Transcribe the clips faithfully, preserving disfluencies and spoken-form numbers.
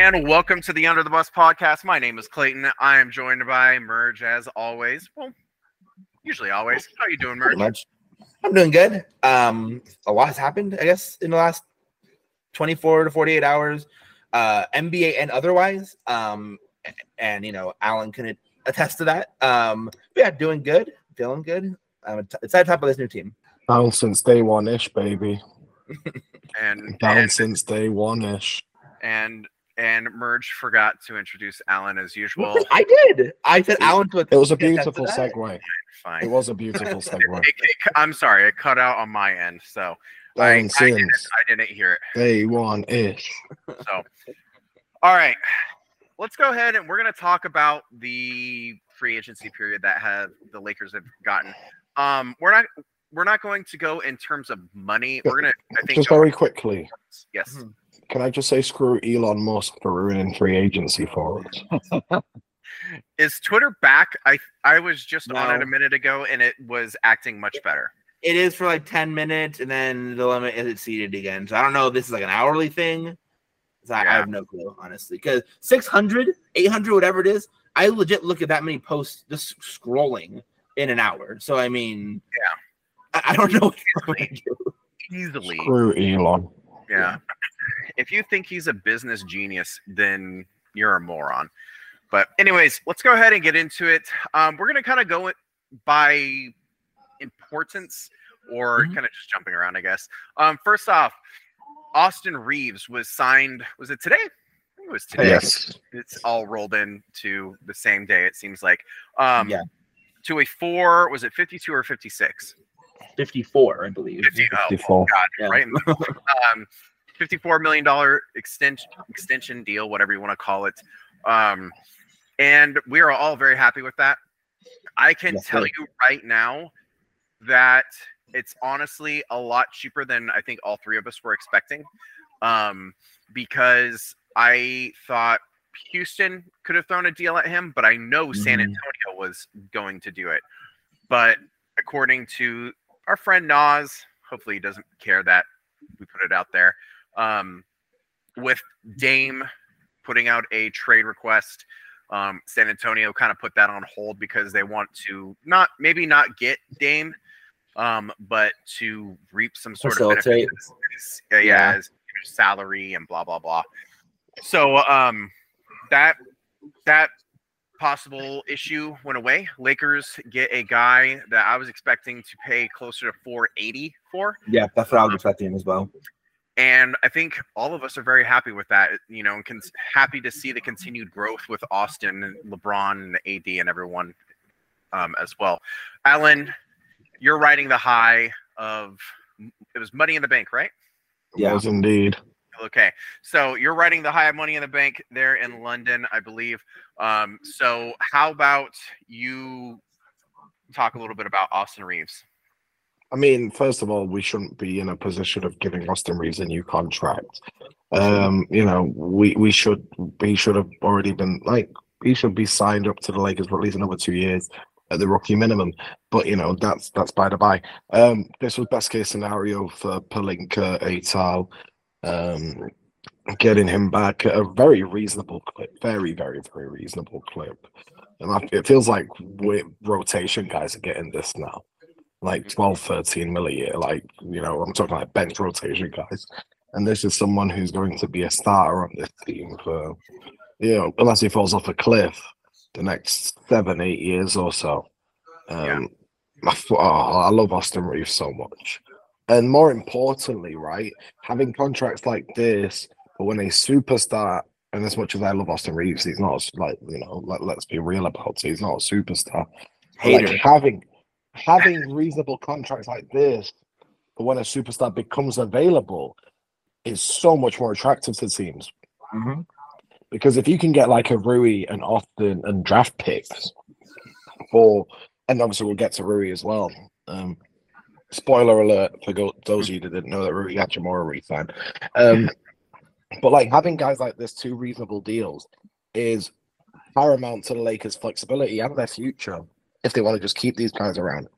and welcome to the Under the Bus podcast. My name is Clayton. I am joined by Merge as always. Well, usually always. How are you doing, Merge? I'm doing good. Um, a lot has happened, I guess, in the last twenty-four to forty-eight hours, uh, N B A and otherwise. Um, and, you know, Alan can attest to that. Um, but yeah, doing good, feeling good. I'm excited to talk about this new team. Down since day one-ish, baby. and Down and, since day one-ish. And and Merge forgot to introduce Alan as usual. I did. I said Alan to a It was a beautiful segue. Fine. It was a beautiful segue. it, it, it, I'm sorry. It cut out on my end, so I, I, didn't, I didn't hear it. Day one-ish. So, all right. Let's go ahead and we're going to talk about the free agency period that have the Lakers have gotten. Um, we're not we're not going to go in terms of money. We're gonna I think just very quickly. Yes. Can I just say screw Elon Musk for ruining free agency for us? Is Twitter back? I I was just no. on it a minute ago and it was acting much better. It is for like ten minutes and then the limit is exceeded again. So I don't know if this is like an hourly thing. I, yeah. I have no clue, honestly, because six hundred, eight hundred, whatever it is, I legit look at that many posts just scrolling in an hour. So, I mean, yeah, I, I don't know. Easily. What Easily. Screw Elon. Yeah. yeah. If you think he's a business genius, then you're a moron. But anyways, let's go ahead and get into it. Um, we're going to kind of go by importance or mm-hmm. kind of just jumping around, I guess. Um, first off, Austin Reaves was signed. Was it today? I think it was today. Yes. It's all rolled into the same day, it seems like. Um, yeah. To a four, was it fifty-two or fifty-six? fifty-four, I believe. fifty, oh, fifty-four. God, yeah. Right. um, fifty-four million dollars extension, extension deal, whatever you want to call it. Um, and we are all very happy with that. I can yes, tell right. you right now that it's honestly a lot cheaper than I think all three of us were expecting, um, because I thought Houston could have thrown a deal at him, but I know San Antonio was going to do it. But according to our friend Nas, hopefully he doesn't care that we put it out there, um, with Dame putting out a trade request, um, San Antonio kind of put that on hold because they want to not maybe not get Dame, Um, but to reap some sort Facilitate. of benefits, uh, yeah, yeah. As salary and blah blah blah. So um, that that possible issue went away. Lakers get a guy that I was expecting to pay closer to four eighty for. Yeah, that's what I was um, expecting as well. And I think all of us are very happy with that. You know, and happy to see the continued growth with Austin, and LeBron, and A D, and everyone um, as well. Alan, you're riding the high of it was Money in the Bank, right? Yeah. It was indeed. Okay. So you're riding the high of Money in the Bank there in London, I believe. Um, so how about you talk a little bit about Austin Reaves? I mean, first of all, we shouldn't be in a position of giving Austin Reaves a new contract. Um, you know, we, we should he should have already been like he should be signed up to the Lakers for at least another two years. At the rookie minimum, but you know that's that's by the by. Um, this was best case scenario for Pelinka, Atal, um, getting him back at a very reasonable clip, very very very reasonable clip. And it feels like we're, rotation guys are getting this now, like twelve, thirteen mil a year. Like you know, I'm talking like bench rotation guys, and this is someone who's going to be a starter on this team for, you know, unless he falls off a cliff. The next seven, eight years or so. Um, yeah. I, oh, I love Austin Reaves so much. And more importantly, right, having contracts like this, but when a superstar, and as much as I love Austin Reaves, he's not, like, you know, let, let's be real about it, he's not a superstar. Like, having, having reasonable contracts like this, but when a superstar becomes available, is so much more attractive to teams. Mm-hmm. Because if you can get like a Rui and Austin and draft picks for, and obviously we'll get to Rui as well. Um, spoiler alert for those of you that didn't know that Rui Hachimura re-signed. Um, but like having guys like this, two reasonable deals, is paramount to the Lakers' flexibility and their future if they want to just keep these guys around.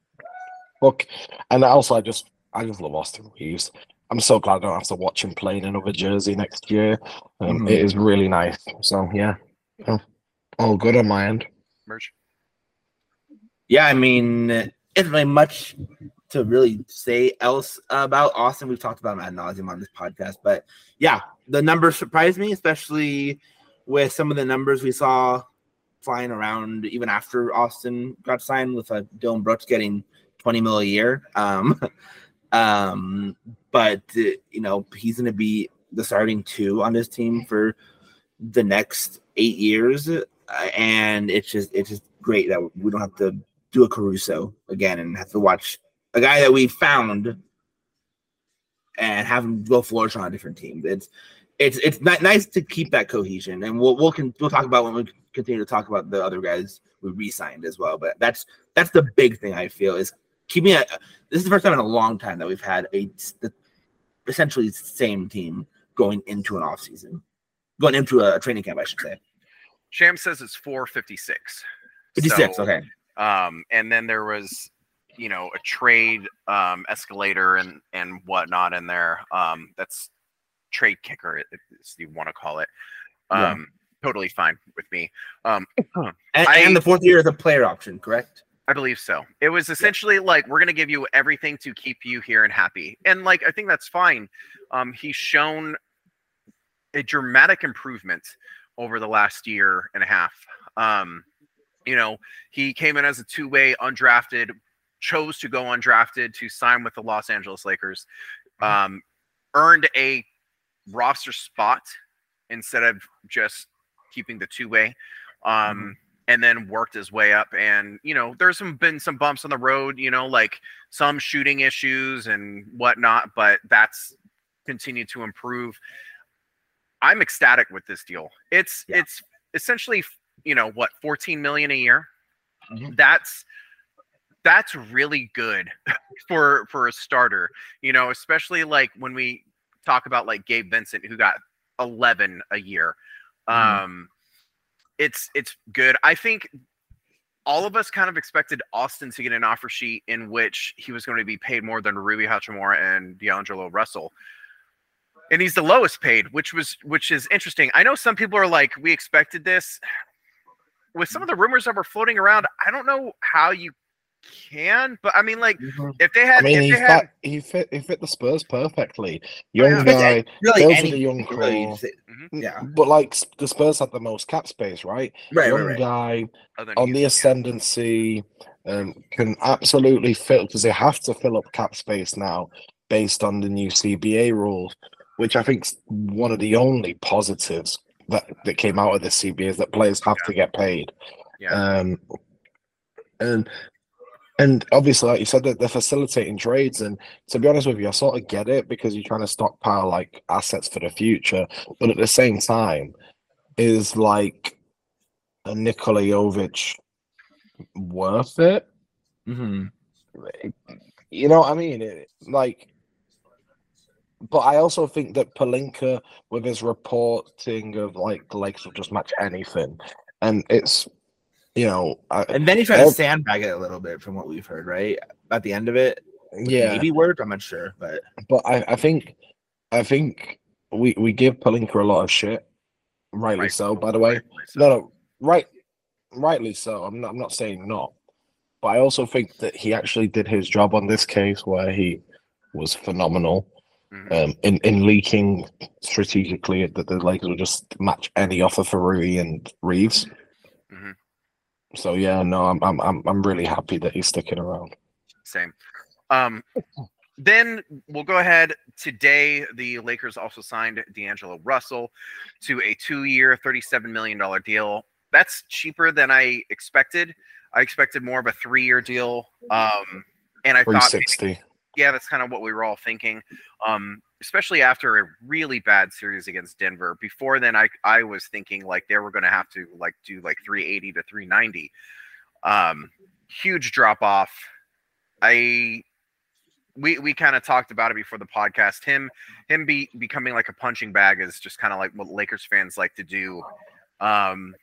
Look, and also I just I just love Austin Reaves. I'm so glad I don't have to watch him play in another jersey next year. Um, mm-hmm. It is really nice. So, yeah. yeah. All good on my end. Merge. Yeah, I mean, it isn't really much to really say else about Austin. We've talked about him ad nauseum on this podcast. But, yeah, the numbers surprised me, especially with some of the numbers we saw flying around even after Austin got signed, with uh, Dylan Brooks getting twenty mil a year. Um, um, but, uh, you know, he's going to be the starting two on this team for the next eight years. Uh, and it's just, it's just great that we don't have to do a Caruso again and have to watch a guy that we found and have him go flourish on a different team. It's, It's it's not nice to keep that cohesion, and we'll we'll can, we'll talk about when we continue to talk about the other guys we re-signed as well. But that's that's the big thing I feel is keeping it. This is the first time in a long time that we've had a the, essentially same team going into an off season, going into a training camp, I should say. Sham says it's four fifty-six. fifty-six, so, okay. Um, and then there was, you know, a trade um, escalator and and whatnot in there. Um, that's. Trade kicker, if you want to call it, um, yeah. Totally fine with me. Um, and, I, and the fourth year is a player option, correct? I believe so. It was essentially yeah. like, we're going to give you everything to keep you here and happy. And like, I think that's fine. Um, he's shown a dramatic improvement over the last year and a half. Um, you know, he came in as a two-way undrafted, chose to go undrafted to sign with the Los Angeles Lakers, mm-hmm. um, earned a roster spot instead of just keeping the two-way, um mm-hmm. and then worked his way up. And you know, there's some been some bumps on the road, you know, like some shooting issues and whatnot, but that's continued to improve. I'm ecstatic with this deal. It's yeah. it's essentially, you know, what, fourteen million a year. Mm-hmm. That's that's really good for for a starter, you know, especially like when we talk about like Gabe Vincent, who got eleven a year. Mm. Um, it's it's good. I think all of us kind of expected Austin to get an offer sheet in which he was going to be paid more than Rui Hachimura and D'Angelo Russell, and he's the lowest paid, which was which is interesting. I know some people are like, we expected this. With some of the rumors that were floating around, I don't know how you can, but I mean, like, mm-hmm. if they had, I mean, if they had, he fit, he fit the Spurs perfectly. Young yeah. guy, really those any, are the young core. Really, mm-hmm. Yeah, but like the Spurs had the most cap space, right? Right, young right, right. guy on music, the ascendancy, yeah. um, can absolutely fill, because they have to fill up cap space now based on the new C B A rules, which I think's one of the only positives that that came out of the C B A is that players have yeah. to get paid. Yeah, um, and. And obviously, like you said, that they're facilitating trades. And to be honest with you, I sort of get it, because you're trying to stockpile like assets for the future. But at the same time, is like a Nikola Jovic worth it? Mm-hmm. You know what I mean? It, like, but I also think that Pelinka, with his reporting of like the Lakers will just match anything, and it's. You know, I, and then he tried I, to sandbag it a little bit from what we've heard, right? At the end of it, yeah, maybe word, I'm not sure, but but I, I think I think we, we give Pelinka a lot of shit, rightly right. so. By the way, so. no, no, right, rightly so. I'm not I'm not saying not, but I also think that he actually did his job on this case, where he was phenomenal, mm-hmm. um, in in leaking strategically that the Lakers would just match any offer for Rui and Reaves. Mm-hmm. So yeah, no, I'm I'm I'm I'm really happy that he's sticking around. Same. Um, then we'll go ahead. Today, the Lakers also signed D'Angelo Russell to a two-year, thirty-seven million dollars deal. That's cheaper than I expected. I expected more of a three-year deal. Um, and I thought, maybe, yeah, that's kind of what we were all thinking. Um, especially after a really bad series against Denver. Before then, I I was thinking like they were going to have to like do like three eighty to three ninety. Um, huge drop off. I we we kind of talked about it before the podcast. Him him be becoming like a punching bag is just kind of like what Lakers fans like to do. Um,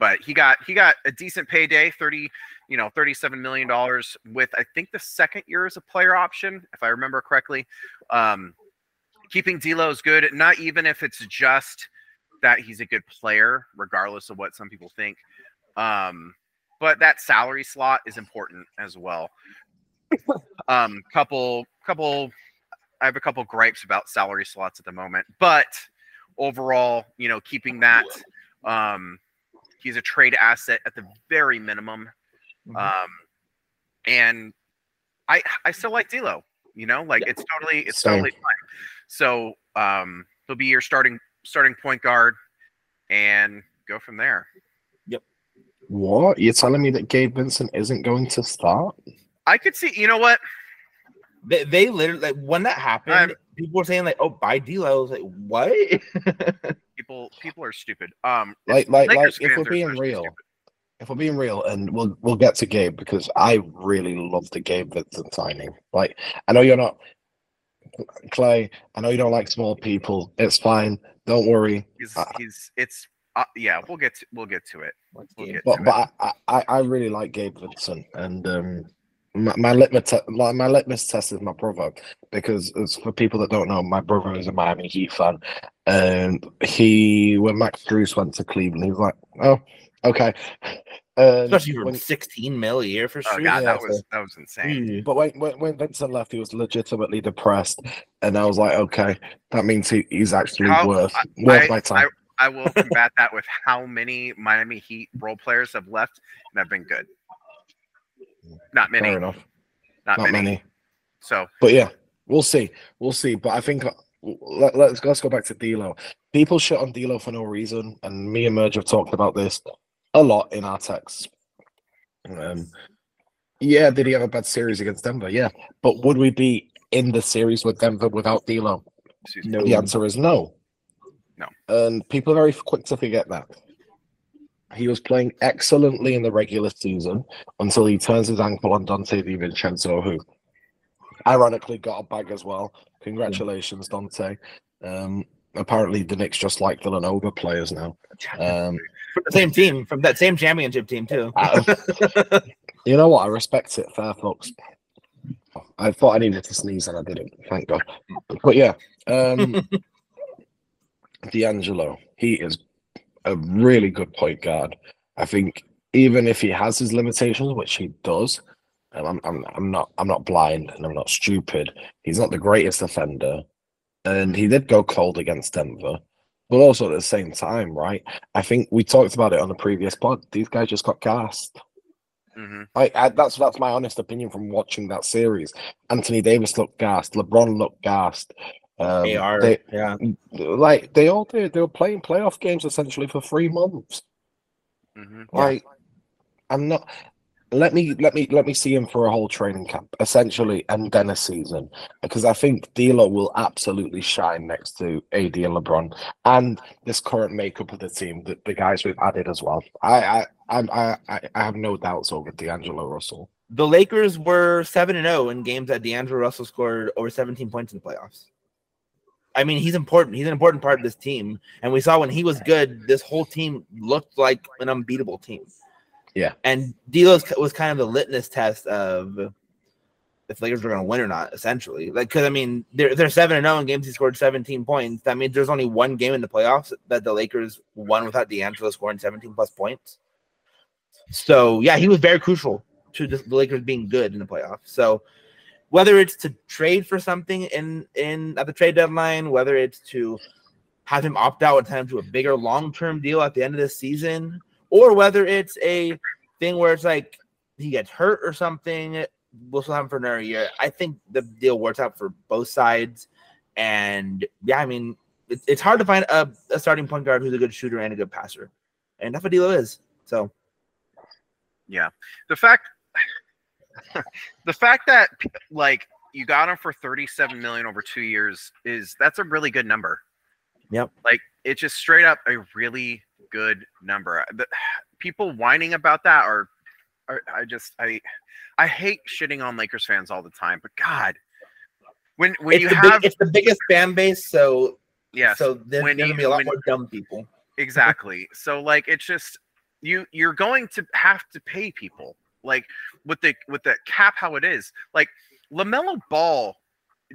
but he got he got a decent payday, thirty you know thirty-seven million dollars with I think the second year as a player option, if I remember correctly. Um, keeping D'Lo is good, not even if it's just that he's a good player, regardless of what some people think. Um, but that salary slot is important as well. Um, couple, couple, I have a couple gripes about salary slots at the moment, but overall, you know, keeping that, um, he's a trade asset at the very minimum. Mm-hmm. Um, and I, I still like D'Lo, you know, like yeah. it's totally, it's Same. totally fine. So, um, he'll be your starting, starting point guard and go from there. Yep. What? You're telling me that Gabe Vincent isn't going to start? I could see, you know what? They, they literally, like, when that happened, I'm, people were saying, like, oh, buy D'Lo. I was like, what? people people are stupid. Um, Like, like, like if we're being real, stupid. if we're being real, and we'll we'll get to Gabe, because I really love the Gabe Vincent signing. Like, I know you're not, Clay, I know you don't like small people. It's fine. Don't worry. He's, uh, he's it's, uh, yeah, we'll get to, we'll get to it. We'll get but to but it. I, I, I really like Gabe Vincent, and, um, My, my litmus te my litmus test is my brother, because it's for people that don't know, my brother is a Miami Heat fan, and he when Max Lewis went to Cleveland, he was like, "Oh, okay." Um, Especially for sixteen mil a year for sure. Oh, God, yeah, that was so, that was insane. But when, when when Vincent left, he was legitimately depressed, and I was like, "Okay, that means he, he's actually how, worth I, worth my time." I, I will combat that with how many Miami Heat role players have left and have been good. Not many. Fair enough. Not, Not many. many. So, but yeah, we'll see. We'll see. But I think let, let's let's go back to D'Lo. People shit on D'Lo for no reason, and me and Merge have talked about this a lot in our texts. Um, yeah, did he have a bad series against Denver? Yeah, but would we be in the series with Denver without D'Lo? No. The answer is no. No. And people are very quick to forget that. He was playing excellently in the regular season until he turns his ankle on Donte DiVincenzo, who ironically got a bag as well. Congratulations, Donte. Um, apparently, the Knicks just like Villanova players now. Um, from the same team, from that same championship team, too. I, you know what? I respect it. Fair, folks. I thought I needed to sneeze and I didn't. Thank God. But yeah, um, D'Angelo, he is a really good point guard. I think even if he has his limitations, which he does, and I'm, I'm, I'm not, I'm not blind and I'm not stupid. He's not the greatest defender, and he did go cold against Denver. But also at the same time, right? I think we talked about it on the previous pod. These guys just got cast. Mm-hmm. I, I, that's that's my honest opinion from watching that series. Anthony Davis looked gassed. LeBron looked gassed. Um, they are, they, yeah. Like they all did. They were playing playoff games essentially for three months. Mm-hmm. Like, I'm not. Let me let me let me see him for a whole training camp, essentially, and then a season, because I think D'Lo will absolutely shine next to A D and LeBron, and this current makeup of the team, the, the guys we've added as well. I I I I, I have no doubts over D'Angelo Russell. The Lakers were seven and zero in games that D'Angelo Russell scored over seventeen points in the playoffs. I mean, he's important. He's an important part of this team. And we saw when he was good, this whole team looked like an unbeatable team. Yeah. And D'Lo was kind of the litmus test of if Lakers were going to win or not, essentially. Like, because, I mean, they're, they're seven and oh in games he scored seventeen points. That means there's only one game in the playoffs that the Lakers won without D'Angelo scoring seventeen plus points. So, yeah, he was very crucial to the Lakers being good in the playoffs. So, whether it's to trade for something in, in at the trade deadline, whether it's to have him opt out and have him do a bigger long-term deal at the end of this season, or whether it's a thing where it's like he gets hurt or something, we'll still have him for another year. I think the deal works out for both sides. And, yeah, I mean, it, it's hard to find a, a starting point guard who's a good shooter and a good passer. And that's what D'Lo is. So, yeah. The fact... the fact that like you got him for thirty-seven million over two years is that's a really good number. Yep. Like it's just straight up a really good number. The, people whining about that are, are I just I I hate shitting on Lakers fans all the time, but God, when when it's you have big, it's the biggest fan base, so yeah, so there's when gonna you, be a lot when, more dumb people. Exactly. So like it's just you you're going to have to pay people. Like with the with the cap, how it is. Like LaMelo Ball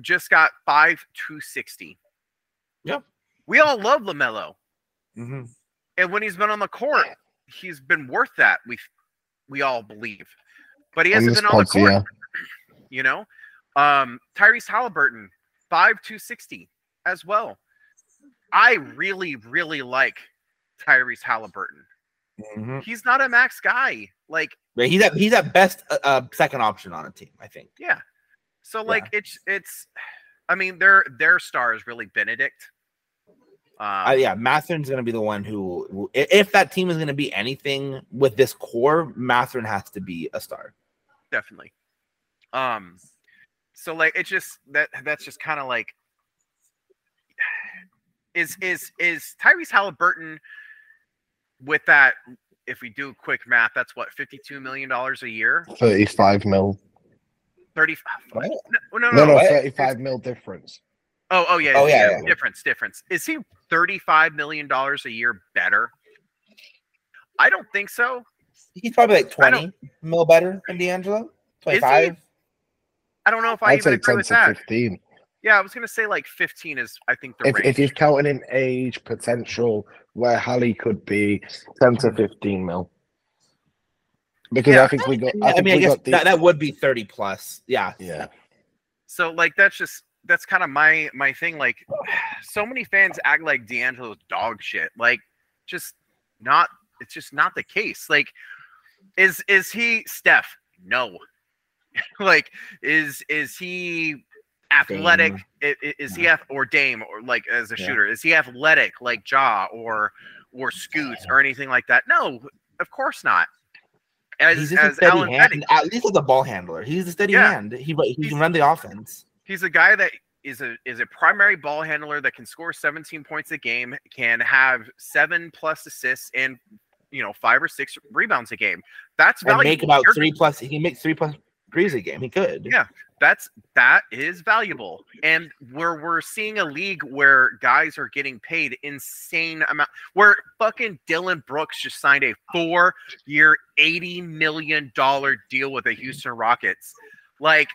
just got five two sixty Yeah. We all love LaMelo. Mm-hmm. And when he's been on the court, he's been worth that. We we all believe. But he hasn't been on the court. Yeah. You know? Um, Tyrese Haliburton, five two sixty as well. I really, really like Tyrese Haliburton. Mm-hmm. He's not a max guy. Like but he's at he's at best a, a second option on a team, I think. Yeah. So like yeah. it's it's I mean their their star is really Benedict. Um, uh, yeah, Mathurin's going to be the one who, if that team is going to be anything with this core, Mathurin has to be a star. Definitely. Um, so like it's just that that's just kind of like is is is Tyrese Haliburton with that? If we do quick math, that's what fifty-two million dollars a year. thirty-five mil. thirty-five. What? No, no, no, no, no thirty-five mil difference. Oh, oh yeah, oh, yeah, yeah, yeah. Difference, difference. Is he thirty-five million dollars a year better? I don't think so. He's probably like twenty mil better than D'Angelo. twenty-five. I don't know if I I'd even agree with that. fifteen. Yeah, I was gonna say like fifteen is I think the if, range. If you're counting in age potential, where Hali could be, ten to fifteen mil. Because yeah, I think we got. I, I mean, I guess the... that, that would be thirty plus. Yeah, yeah. So like that's just. That's kind of my my thing. Like, so many fans act like D'Angelo's dog shit. Like, just not. It's just not the case. Like, is is he Steph? No. Like, is is he athletic? Dame. Is he or Dame or like as a yeah. shooter? Is he athletic like Ja or or Scoots or anything like that? No, of course not. As he's just as a steady Alan hand, Petty. At least as a ball handler, he's a steady yeah. hand. He he he's, can run the offense. He's a guy that is a is a primary ball handler that can score seventeen points a game, can have seven plus assists, and you know five or six rebounds a game. That's valuable. And make about You're, three plus. He can make three plus threes a game. He could. Yeah, that's that is valuable. And where we're seeing a league where guys are getting paid insane amount, where fucking Dylan Brooks just signed a four-year, eighty million dollar deal with the Houston Rockets, like.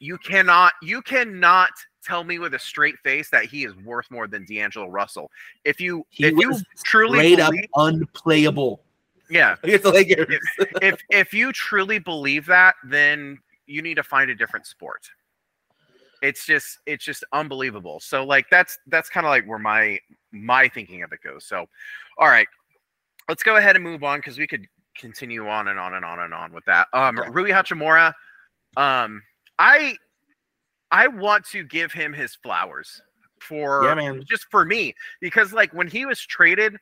You cannot, you cannot tell me with a straight face that he is worth more than D'Angelo Russell. If you, he if you truly straight believe, up unplayable, yeah. It's like if, if if you truly believe that, then you need to find a different sport. It's just, it's just unbelievable. So like that's that's kind of like where my my thinking of it goes. So, all right, let's go ahead and move on because we could continue on and on and on and on with that. Um, yeah. Rui Hachimura, um. I I want to give him his flowers for yeah, man. just for me because like when he was traded,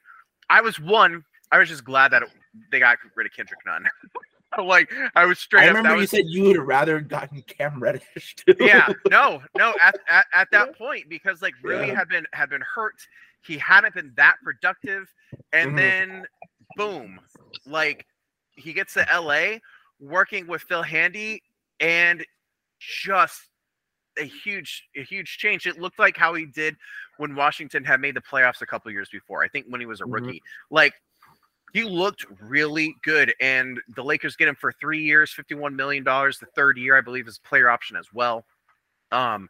I was one. I was just glad that it, they got rid of Kendrick Nunn. Like I was straight. I up, remember that you was, said you would have rather gotten Cam Reddish too. Yeah, no, no. At at, at that point, because like Rui yeah. had been had been hurt, he hadn't been that productive, and mm-hmm. then boom, like he gets to L A working with Phil Handy and. Just a huge, a huge change. It looked like how he did when Washington had made the playoffs a couple of years before. I think when he was a mm-hmm. rookie, like he looked really good. And the Lakers get him for three years, fifty-one million dollars. The third year, I believe, is player option as well. Um,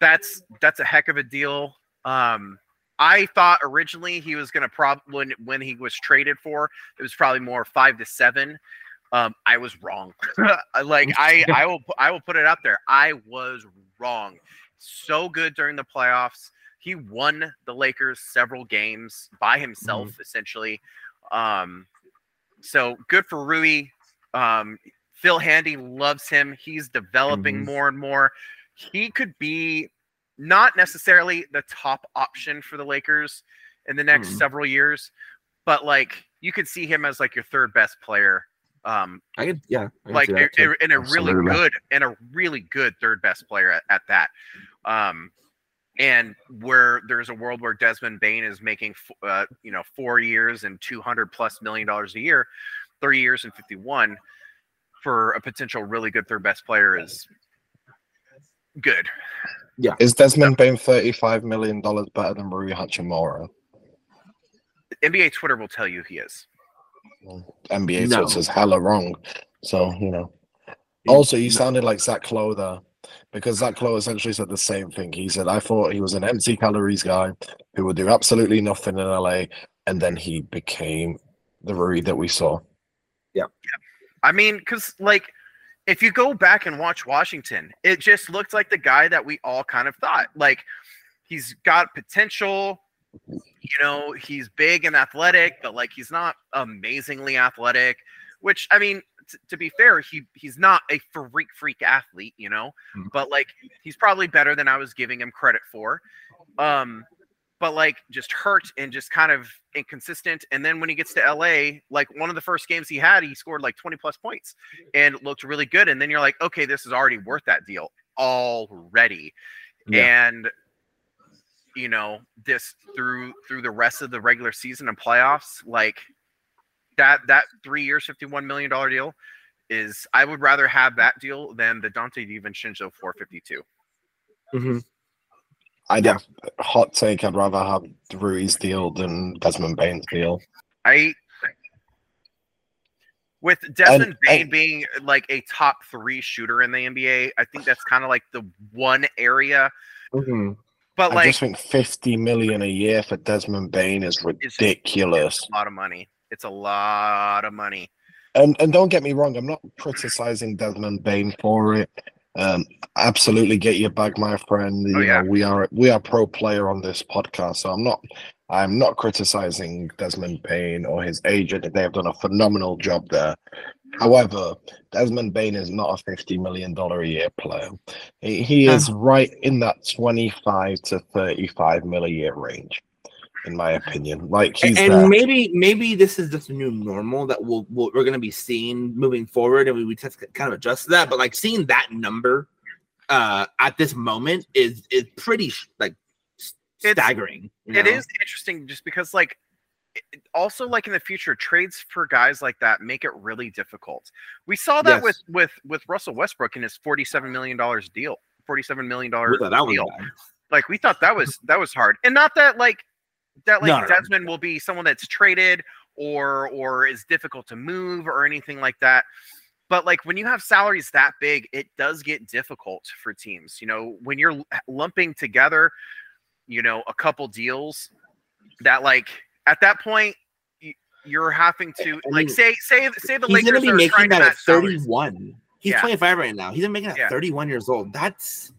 that's that's a heck of a deal. Um, I thought originally he was going to probably when, when he was traded for, it was probably more five to seven. Um, I was wrong. Like I, I will, I will put it out there. I was wrong. So good during the playoffs. He won the Lakers several games by himself, mm-hmm. essentially. Um, so good for Rui. Um, Phil Handy loves him. He's developing mm-hmm. more and more. He could be not necessarily the top option for the Lakers in the next mm-hmm. several years, but like you could see him as like your third best player. Um, I could, yeah, I like a, a, and a Absolutely. really good and a really good third best player at, at that. Um, and where there's a world where Desmond Bane is making, uh, you know, four years and two hundred plus million dollars a year, three years and fifty-one for a potential really good third best player is good. Yeah, is Desmond so, Bane thirty-five million dollars better than Rui Hachimura? N B A Twitter will tell you he is. N B A no. so it says hella wrong. So, you know. Also, you no. sounded like Zach Lowe there. because Zach Lowe essentially said the same thing. He said, I thought he was an empty calories guy who would do absolutely nothing in L A, and then he became the Rui that we saw. Yeah. I mean, because, like, if you go back and watch Washington, it just looked like the guy that we all kind of thought. Like, he's got potential. You know, he's big and athletic, but, like, he's not amazingly athletic, which, I mean, t- to be fair, he he's not a freak, freak athlete, you know, mm-hmm. but, like, he's probably better than I was giving him credit for. Um, but, like, just hurt and just kind of inconsistent. And then when he gets to L A, like, one of the first games he had, he scored, like, twenty-plus points and looked really good. And then you're like, okay, this is already worth that deal already. Yeah. And, you know, this through through the rest of the regular season and playoffs, like, that that three years, fifty-one million dollars deal is – I would rather have that deal than the Donte DiVincenzo four fifty-two. Mm-hmm. I def- hot take. I'd rather have Rui's deal than Desmond Bane's deal. I with Desmond and, Bane and, being like a top three shooter in the N B A, I think that's kind of like the one area. Mm-hmm. But I like, just think fifty million a year for Desmond Bane is ridiculous. It's, it's a lot of money. It's a lot of money. And and don't get me wrong, I'm not criticizing Desmond Bane for it. Um, absolutely get your bag, my friend. You oh, yeah. know, we are we are pro player on this podcast, so I'm not I'm not criticizing Desmond Bane or his agent. They have done a phenomenal job there. However, Desmond Bane is not a fifty million dollars a year player. He, he is right in that twenty-five to thirty-five mil a year range, in my opinion. Like, he's and there. maybe maybe this is just a new normal that we'll, we'll, we're going to be seeing moving forward, and we, we just kind of adjust to that. But, like, seeing that number uh, at this moment is is pretty, like, staggering. It's, it know? is interesting just because, like, also, like, in the future, trades for guys like that make it really difficult. We saw that yes. with, with with Russell Westbrook in his forty-seven million dollars deal, forty-seven million dollars deal. Like, we thought that was that was hard. And not that, like, that like no, Desmond no. will be someone that's traded or or is difficult to move or anything like that. But, like, when you have salaries that big, it does get difficult for teams. You know, when you're lumping together, you know, a couple deals that, like, at that point, you're having to, like, say say say the Lakers are trying to match salaries. He's going to be making that at thirty-one. He's yeah. twenty-five right now. He's making that at yeah. thirty-one years old. That's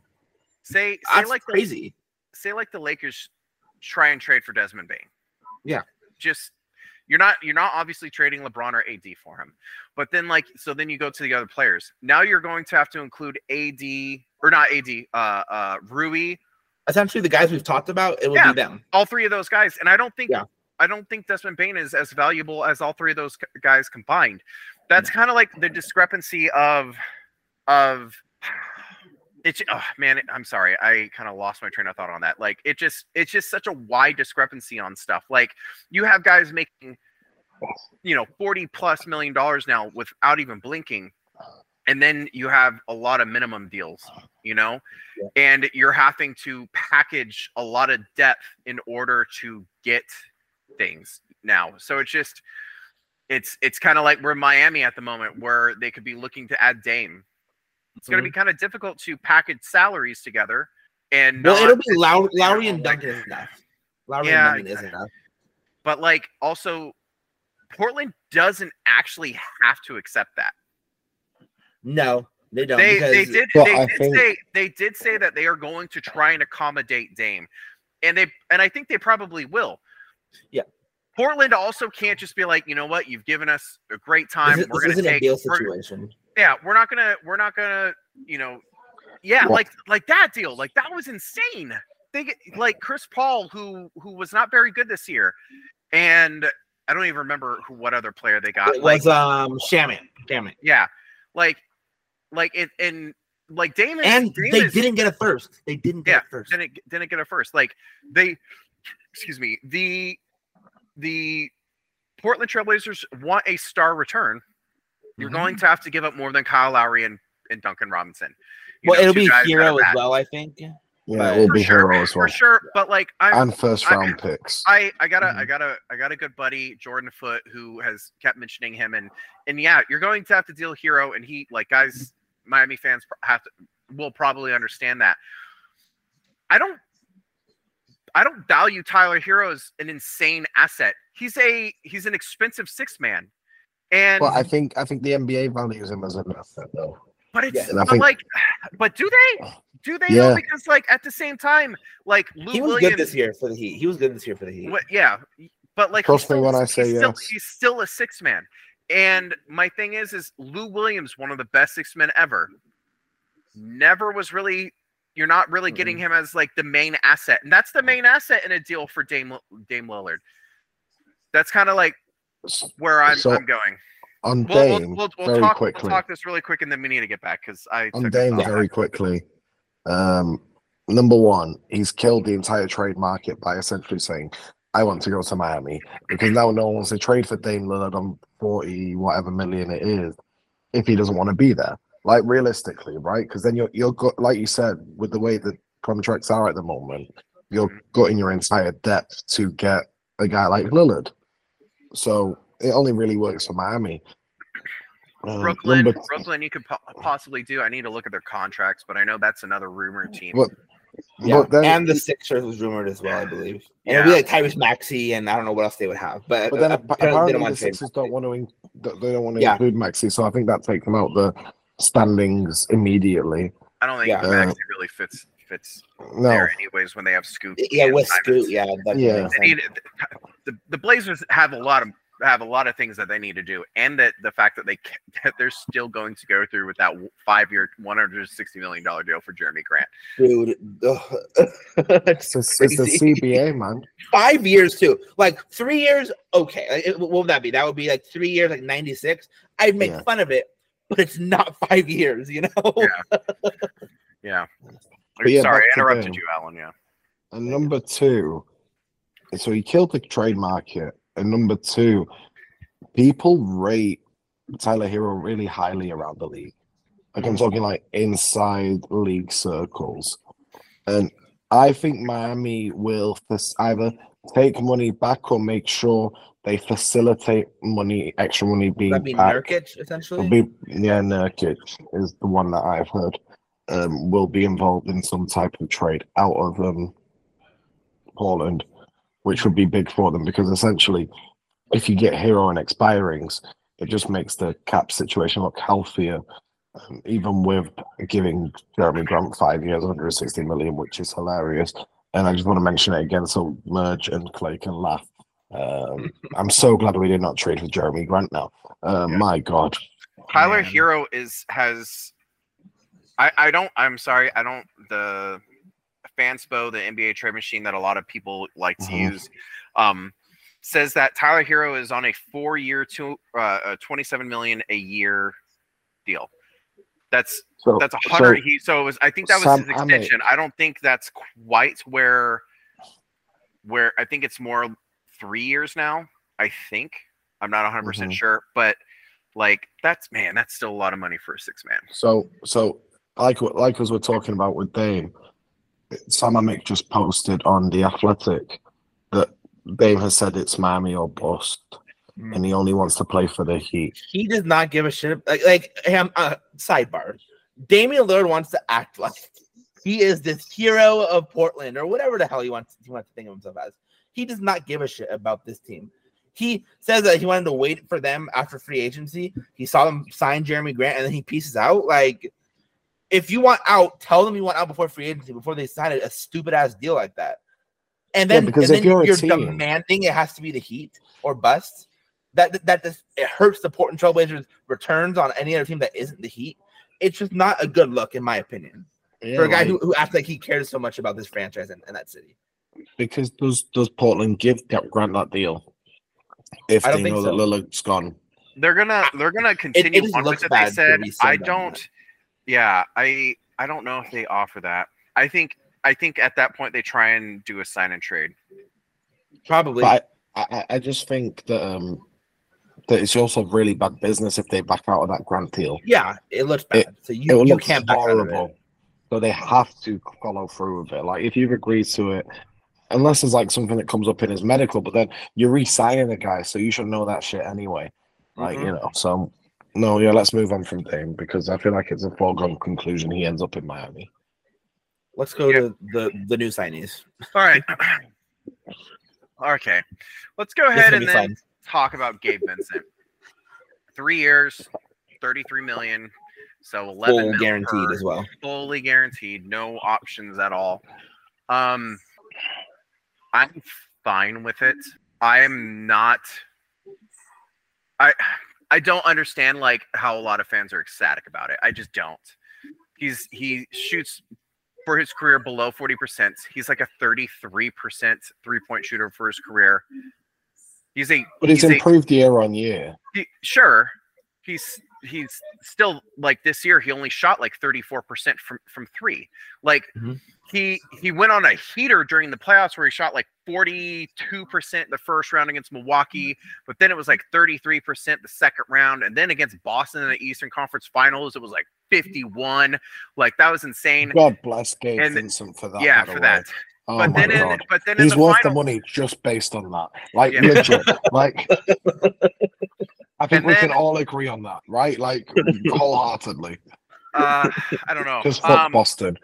say, say that's like crazy. The, say like the Lakers try and trade for Desmond Bane. Yeah, just you're not you're not obviously trading LeBron or A D for him. But then like so then you go to the other players. Now you're going to have to include A D or not A D. Uh, uh, Rui. Essentially, the guys we've talked about. It will yeah, be them. All three of those guys, and I don't think. Yeah. I don't think Desmond Bane is as valuable as all three of those guys combined. That's kind of like the discrepancy of, of it's, oh man, I'm sorry. I kind of lost my train of thought on that. Like it just, it's just such a wide discrepancy on stuff. Like you have guys making, you know, forty plus million dollars now without even blinking. And then you have a lot of minimum deals, you know, yeah. and you're having to package a lot of depth in order to get things now. So it's just it's it's kind of like we're Miami at the moment where they could be looking to add Dame. It's mm-hmm. going to be kind of difficult to package salaries together and well, it'll be Lowry, Lowry and Duncan is enough. Lowry yeah, and Duncan is enough. But like also Portland doesn't actually have to accept that. No, they don't. They, because, they did, well, they, did think... say, they did say that they are going to try and accommodate Dame. And they and I think they probably will. Yeah, Portland also can't just be like, you know what, you've given us a great time. This, we're this gonna isn't take, a deal situation. We're, yeah, we're not gonna, we're not gonna, you know, yeah, what? like like that deal, like that was insane. They get, like Chris Paul, who who was not very good this year, and I don't even remember who what other player they got. It was like, um Shaman, damn it, yeah, like like it and. Like Dame is, and Dame they is, didn't get a first. They didn't get yeah, a first. Didn't didn't get a first. Like they. Excuse me, the the Portland Trailblazers want a star return. You're mm-hmm. going to have to give up more than Kyle Lowry and, and Duncan Robinson. You well, know, it'll be Herro as well, I think. Yeah, yeah it'll be sure, Herro as well. For sure, but like I'm, and first round I, picks. I, I got a mm-hmm. I got a I got a good buddy, Jordan Foote, who has kept mentioning him and and yeah, you're going to have to deal Herro and he like guys Miami fans have to will probably understand that. I don't I don't value Tyler Herro as an insane asset. He's a he's an expensive sixth man. And well, I think I think the N B A values him as an asset though. But it's yeah, think, like, but do they? Do they? Yeah. Know? Because like at the same time, like Lou he was Williams, good this year for the Heat. He was good this year for the Heat. What, yeah, but like he's still, when I say he's, yes. still, he's still a six man. And my thing is, is Lou Williams, one of the best six men ever, never was really. You're not really mm-hmm. getting him as like the main asset, and that's the main asset in a deal for Dame Dame Lillard. That's kind of like where I'm, so, I'm going. On we'll, Dame, we'll, we'll, we'll, talk, we'll talk this really quick, and then we need to get back because I on Dame very quickly. Um, number one, he's killed the entire trade market by essentially saying, "I want to go to Miami," because now no one wants to trade for Dame Lillard on forty whatever million it is if he doesn't want to be there. Like realistically, right? Because then you're you're like you said, with the way the contracts are at the moment, you're gutting your entire depth to get a guy like Lillard. So. It only really works for Miami. Uh, Brooklyn, number... Brooklyn, you could po possibly do. I need to look at their contracts, but I know that's another rumored team. But, yeah. but then... And the Sixers was rumored as well, I believe. And yeah. It'd be like Tyrese Maxey, and I don't know what else they would have. But, but then uh, apparently they don't the Sixers don't want to. They don't want to yeah. include Maxey, so I think that takes them out the standings immediately. I don't think yeah. Maxey uh, really fits. It's no. there anyways when they have Scoot. Yeah, with Scoot, yeah. yeah. They need, the, the Blazers have a lot of have a lot of things that they need to do, and that the fact that they that they're still going to go through with that five-year, one hundred sixty million dollar deal for Jerami Grant. Dude, it's, it's a C B A, man. Five years too, like three years. Okay, like, it, what would that be? That would be like three years, like ninety-six. I'd make yeah. fun of it, but it's not five years, you know. yeah. yeah. Yeah, sorry, I interrupted you, Alan. Yeah. And number two, so he killed the trade market. And number two, people rate Tyler Herro really highly around the league. Like I'm talking like inside league circles. And I think Miami will either take money back or make sure they facilitate money, extra money being back. That'd be Nurkic, essentially? Be, yeah, Nurkic is the one that I've heard. Um, will be involved in some type of trade out of um, Portland, which would be big for them because essentially, if you get Herro and expirings, it just makes the cap situation look healthier, um, even with giving Jerami Grant five years, one hundred sixty million, which is hilarious. And I just want to mention it again so Merge and Clay can laugh. Um, I'm so glad we did not trade with Jerami Grant now. Uh, yeah. My God, Tyler um, Herro is has. I, I don't, I'm sorry, I don't, the Fanspo, the N B A trade machine that a lot of people like to mm-hmm. use, um, says that Tyler Herro is on a four-year, two, uh, twenty-seven million dollars a year deal. That's, so, that's a hundred, so, he, so it was, I think that was Sam, his extension. I, mean, I don't think that's quite where, where, I think it's more three years now, I think. I'm not one hundred percent mm-hmm. sure, but like, that's, man, that's still a lot of money for a six-man. So, so. Like, like as we're talking about with Dame, Sam Amick just posted on The Athletic that Dame has said it's Miami or bust, mm. and he only wants to play for the Heat. He does not give a shit. Like, like him, uh, sidebar, Damian Lillard wants to act like he is this hero of Portland or whatever the hell he wants, he wants to think of himself as. He does not give a shit about this team. He says that he wanted to wait for them after free agency. He saw them sign Jerami Grant, and then he pieces out. Like, if you want out, tell them you want out before free agency, before they sign a stupid-ass deal like that. And then, yeah, because and if then you're, you're team, demanding it has to be the Heat or bust. That that just, it hurts the Portland Trailblazers' returns on any other team that isn't the Heat. It's just not a good look, in my opinion, yeah, for a guy like, who, who acts like he cares so much about this franchise and, and that city. Because does, does Portland give Grant that deal if I they know so. that Lillard's gone? They're going to they're gonna continue it, it on with what they said. I don't... That. Yeah, I I don't know if they offer that. I think I think at that point they try and do a sign and trade. Probably. But I, I I just think that um that it's also really bad business if they back out of that Grant deal. Yeah, it looks bad. It, so you, you can't back out of it. So they have to follow through with it. Like if you've agreed to it, unless there's like something that comes up in his medical, but then you're re-signing the guy, so you should know that shit anyway. Like mm-hmm. you know, so. No, yeah, let's move on from Dame because I feel like it's a foregone conclusion he ends up in Miami. Let's go yeah. to the, the new signees. All right. Okay. Let's go ahead and then fun. talk about Gabe Vincent. Three years, thirty-three million dollars. So eleven Full mil guaranteed per, as well. Fully guaranteed. No options at all. Um, I'm fine with it. I am not – I I don't understand, like, how a lot of fans are ecstatic about it. I just don't. He's He shoots – for his career below forty percent. He's like a thirty-three percent three-point shooter for his career. He's a But he's, he's improved a, year on year. He, sure. He's he's still like this year he only shot like thirty-four percent from from three. Like mm-hmm. he he went on a heater during the playoffs where he shot like forty-two percent the first round against Milwaukee, but then it was like thirty-three percent the second round, and then against Boston in the Eastern Conference Finals it was like fifty-one. Like that was insane. God bless Gabe and, Vincent for that. Yeah, for way. that. Oh but, then in, but then he's in the worth finals, the money just based on that. Like yeah. legit. Like I think and we then, can all agree on that, right? Like wholeheartedly. Uh, I don't know. Just fuck um, Boston.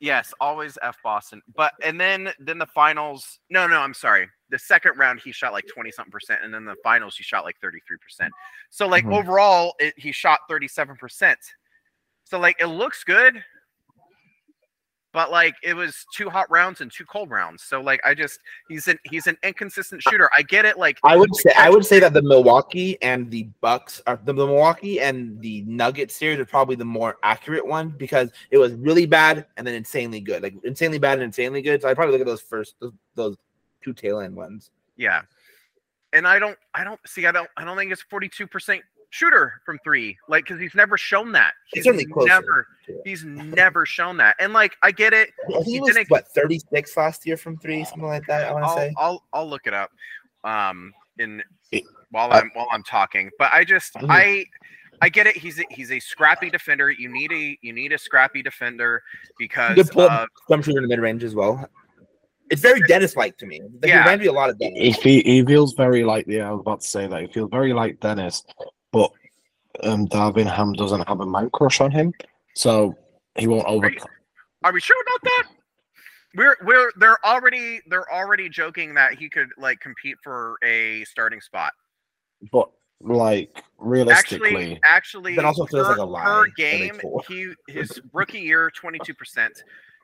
Yes, always F Boston. But and then then the finals. No, no, I'm sorry. The second round he shot like twenty something percent, and then the finals he shot like thirty-three percent. So like mm-hmm. overall it, he shot thirty-seven percent. So, like, it looks good, but, like, it was two hot rounds and two cold rounds. So, like, I just – he's an he's an inconsistent shooter. I get it, like – I would say I would say that the Milwaukee and the Bucks – are the Milwaukee and the Nuggets series are probably the more accurate one because it was really bad and then insanely good. Like, insanely bad and insanely good. So, I'd probably look at those first – those two tail-end ones. Yeah. And I don't – I don't – see, I don't I don't think it's forty-two percent – shooter from three, like, because he's never shown that. He's never, he's never shown that. And like, I get it. I think he was, didn't, what, thirty-six last year from three, something like that. I want to say. I'll I'll look it up. Um, in while I'm while I'm talking, but I just I I get it. He's a, he's a scrappy defender. You need a you need a scrappy defender because you could pull up some shooter in the mid range as well. It's very Dennis-like to me. Like, yeah, he reminds me a lot of Dennis. He he feels very like yeah. I was about to say that he feels very like Dennis. But um, Darvin Ham doesn't have a man crush on him, so he won't over. Are, you, are we sure about that? We're we're they're already they're already joking that he could like compete for a starting spot. But like realistically, actually, actually that also feels per, like a lie. Per game, he his rookie year twenty two percent,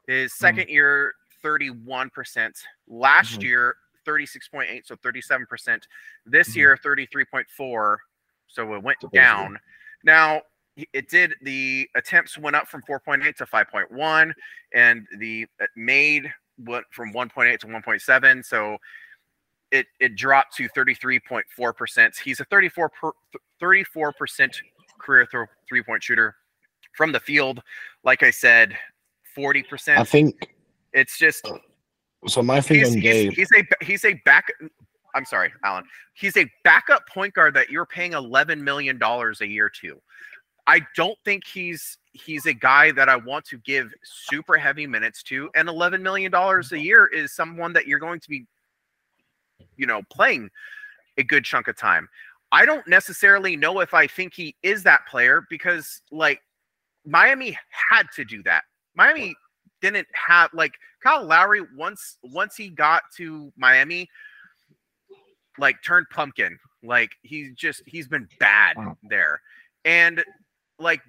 his second mm. year thirty one percent, last mm-hmm. year thirty six point eight, so thirty seven percent. This mm-hmm. year thirty three point four. So it went down. Now, it did. The attempts went up from four point eight to five point one, and the made went from one point eight to one point seven. So it, it dropped to thirty-three point four percent. He's a thirty-four percent career th- three-point shooter from the field. Like I said, forty percent. I think it's just. So my thing on Gabe. He's, he's a he's a back. I'm sorry, Alan. He's a backup point guard that you're paying eleven million dollars a year to. I don't think he's he's a guy that I want to give super heavy minutes to. And eleven million dollars a year is someone that you're going to be, you know, playing a good chunk of time. I don't necessarily know if I think he is that player because, like, Miami had to do that. Miami didn't have, like, Kyle Lowry, once once he got to Miami – like turned pumpkin. Like he's just he's been bad wow. there, and like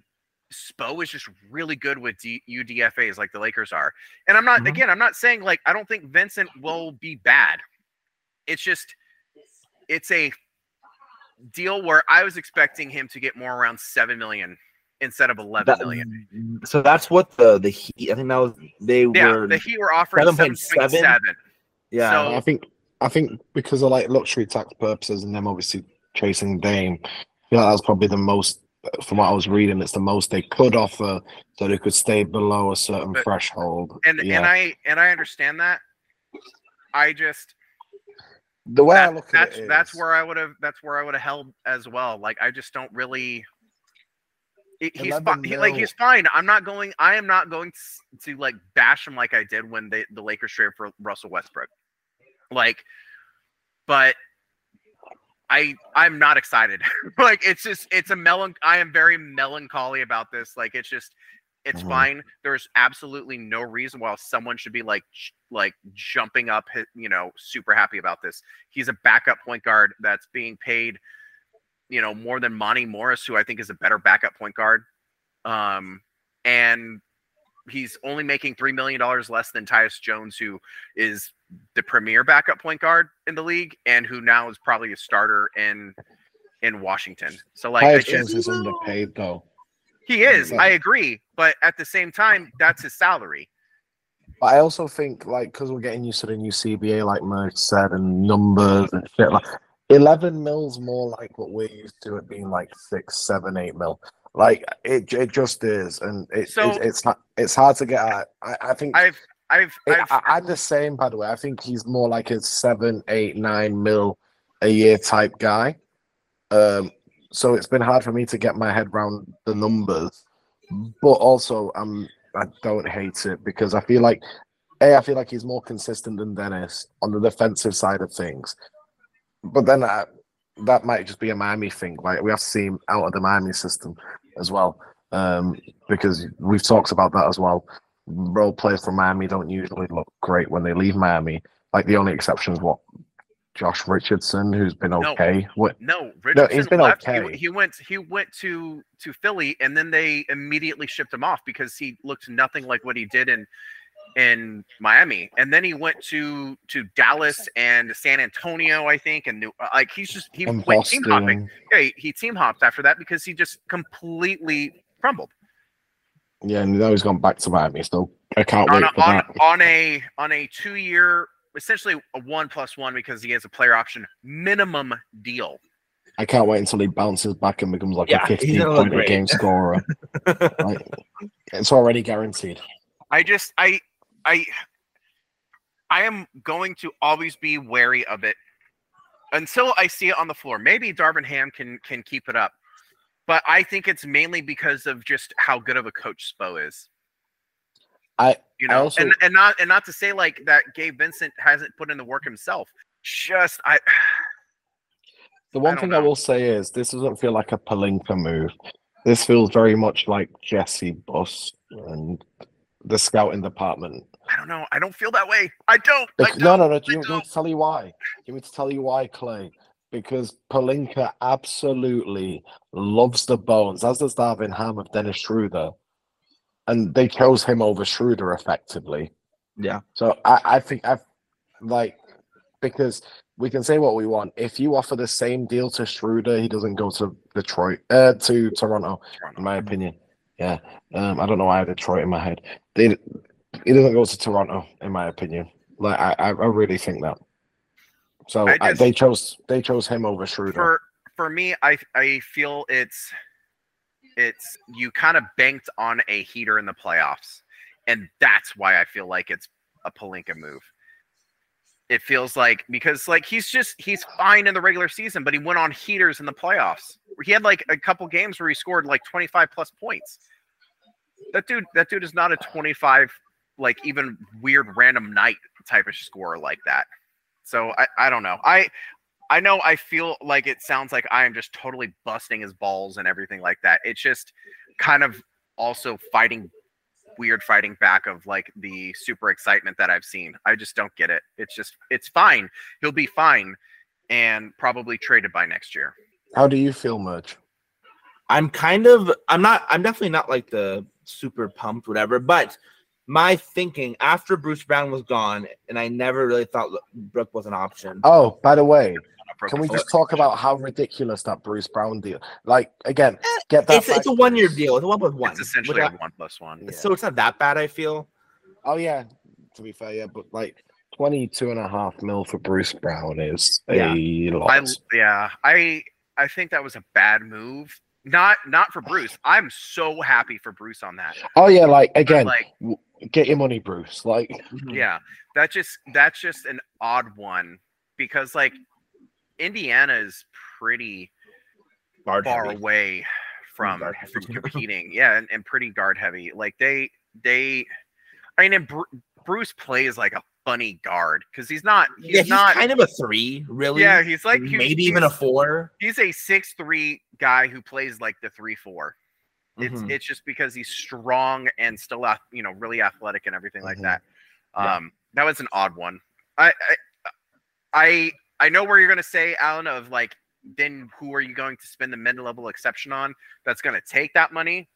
Spo is just really good with D- U D F As like the Lakers are. And I'm not mm-hmm. again I'm not saying like I don't think Vincent will be bad. It's just it's a deal where I was expecting him to get more around seven million instead of eleven that, million. So that's what the the Heat. I think that was they yeah, were the Heat were offering seven point seven. seven. Yeah, so, I think. I think because of like luxury tax purposes and them obviously chasing Dame, I feel like that's probably the most, from what I was reading, it's the most they could offer so they could stay below a certain but, threshold. And yeah. and I and I understand that. I just the way that, I look at that's, it, is, that's where I would have that's where I would have held as well. Like I just don't really. It, he's fine. He, like he's fine. I'm not going. I am not going to, to like bash him like I did when they, the Lakers traded for Russell Westbrook. Like, but I I'm not excited. Like, it's just, it's a melon. I am very melancholy about this. Like, it's just, it's mm-hmm. fine. There's absolutely no reason why someone should be like, like jumping up, you know, super happy about this. He's a backup point guard that's being paid, you know, more than Monty Morris, who I think is a better backup point guard. Um, and he's only making three million dollars less than Tyus Jones, who is the premier backup point guard in the league and who now is probably a starter in, in Washington. So like, Tyus Jones is underpaid though. He is. I agree. But at the same time, that's his salary. But I also think, like, because we're getting used to the new C B A, like Merge said, and numbers and shit, like eleven mil's more like what we're used to it being, like six, seven, eight mil. Like it, it just is, and it, so, it, it's it's hard to get at. I, I think I've, I've, it, I've I, I'm the same. By the way, I think he's more like a seven, eight, nine mil a year type guy. Um, so it's been hard for me to get my head around the numbers, but also I'm I don't hate it because I feel like a I feel like he's more consistent than Dennis on the defensive side of things, but then I. That might just be a Miami thing. Like, we have to see him out of the Miami system as well, um, because we've talked about that as well. Role players from Miami don't usually look great when they leave Miami. Like, the only exception is what Josh Richardson, who's been okay. No, what? no Richardson no, he's been left. Okay. He, he went. He went to to Philly, and then they immediately shipped him off because he looked nothing like what he did in in Miami. And then he went to to Dallas and San Antonio, I think, and new, like he's just he and went Boston. team hopping. Yeah, he, he team hopped after that because he just completely crumbled. Yeah, and now he's gone back to Miami, so I can't on wait a, for on, that. On a on a two year, essentially a one plus one because he has a player option minimum deal. I can't wait until he bounces back and becomes like yeah, a fifteen point a game scorer. Like, it's already guaranteed. I just I. I I am going to always be wary of it until I see it on the floor. Maybe Darvin Ham can can keep it up. But I think it's mainly because of just how good of a coach Spo is. I you know I also, and, and not and not to say like that Gabe Vincent hasn't put in the work himself. Just I The one I thing know. I will say is this doesn't feel like a Pelinka move. This feels very much like Jesse Buss and the scouting department. I don't know. I don't feel that way. I don't. I don't no, no, no. Do you want me to tell you why? Do you want me to tell you why, Clay? Because Pelinka absolutely loves the bones, as does Darvin Ham, of Dennis Schroeder. And they chose him over Schroeder effectively. Yeah. So I, I think I've like, because we can say what we want. If you offer the same deal to Schroeder, he doesn't go to Detroit, uh, to Toronto, in my opinion. Yeah, um, I don't know why I had Detroit in my head. They, it doesn't go to Toronto, in my opinion. Like I, I really think that. So I just, I, they chose, they chose him over Schroeder. For for me, I I feel it's, it's you kind of banked on a heater in the playoffs, and that's why I feel like it's a Pelinka move. It feels like because like he's just he's fine in the regular season, but he went on heaters in the playoffs. He had like a couple games where he scored like twenty-five plus points. That dude, that dude is not a twenty-five, like even weird random night type of scorer like that. So I, I don't know. I, I know I feel like it sounds like I am just totally busting his balls and everything like that. It's just kind of also fighting weird fighting back of like the super excitement that I've seen. I just don't get it. It's just, it's fine. He'll be fine and probably traded by next year. How do you feel, Merge? I'm kind of, I'm not, I'm definitely not like the super pumped, whatever, but my thinking after Bruce Brown was gone, and I never really thought Brook was an option. Oh, by the way, can we just talk about how ridiculous that Bruce Brown deal? Like, again, get that. It's, it's a one year deal. It's a one plus one. It's essentially a one plus one. Yeah. So it's not that bad, I feel. Oh, yeah. To be fair, yeah, but like twenty-two and a half mil for Bruce Brown is yeah. a lot. I, yeah. I, I think that was a bad move. Not not for Bruce. I'm so happy for Bruce on that. Oh yeah, like again, like, get your money, Bruce. Like yeah, that's just that's just an odd one because like Indiana is pretty guard far heavy. away from, from competing. Yeah, and, and pretty guard heavy. Like they they, I mean, and Br Bruce plays like a funny guard because he's not. He's, yeah, he's not kind of a three, really. Yeah, he's like maybe he's, even a four. He's a six three guy who plays like the three four. It's mm-hmm. it's just because he's strong and still, you know, really athletic and everything mm-hmm. like that. Um, yeah. That was an odd one. I I I know where you're gonna say, Alan, of like, then who are you going to spend the mid-level exception on? That's gonna take that money.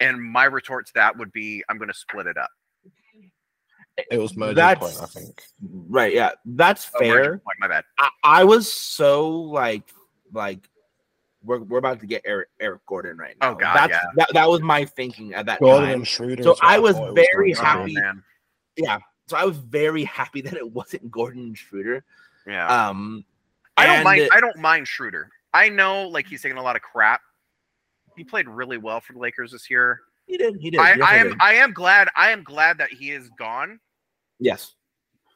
And my retort to that would be, I'm gonna split it up. It was Merge's point, I think. Right? Yeah, that's oh, fair. Point, my bad. I, I was so like like. We're, we're about to get Eric, Eric Gordon right now. Oh, God, That's, yeah. that, that was my thinking at that Gordon time. Schroeder so I was boy, very was happy. Man. Yeah. So I was very happy that it wasn't Gordon Schroeder. Yeah. Um, I don't mind. It, I don't mind Schroeder. I know, like, he's taking a lot of crap. He played really well for the Lakers this year. He did. He did. I, I am. Did. I am glad. I am glad that he is gone. Yes.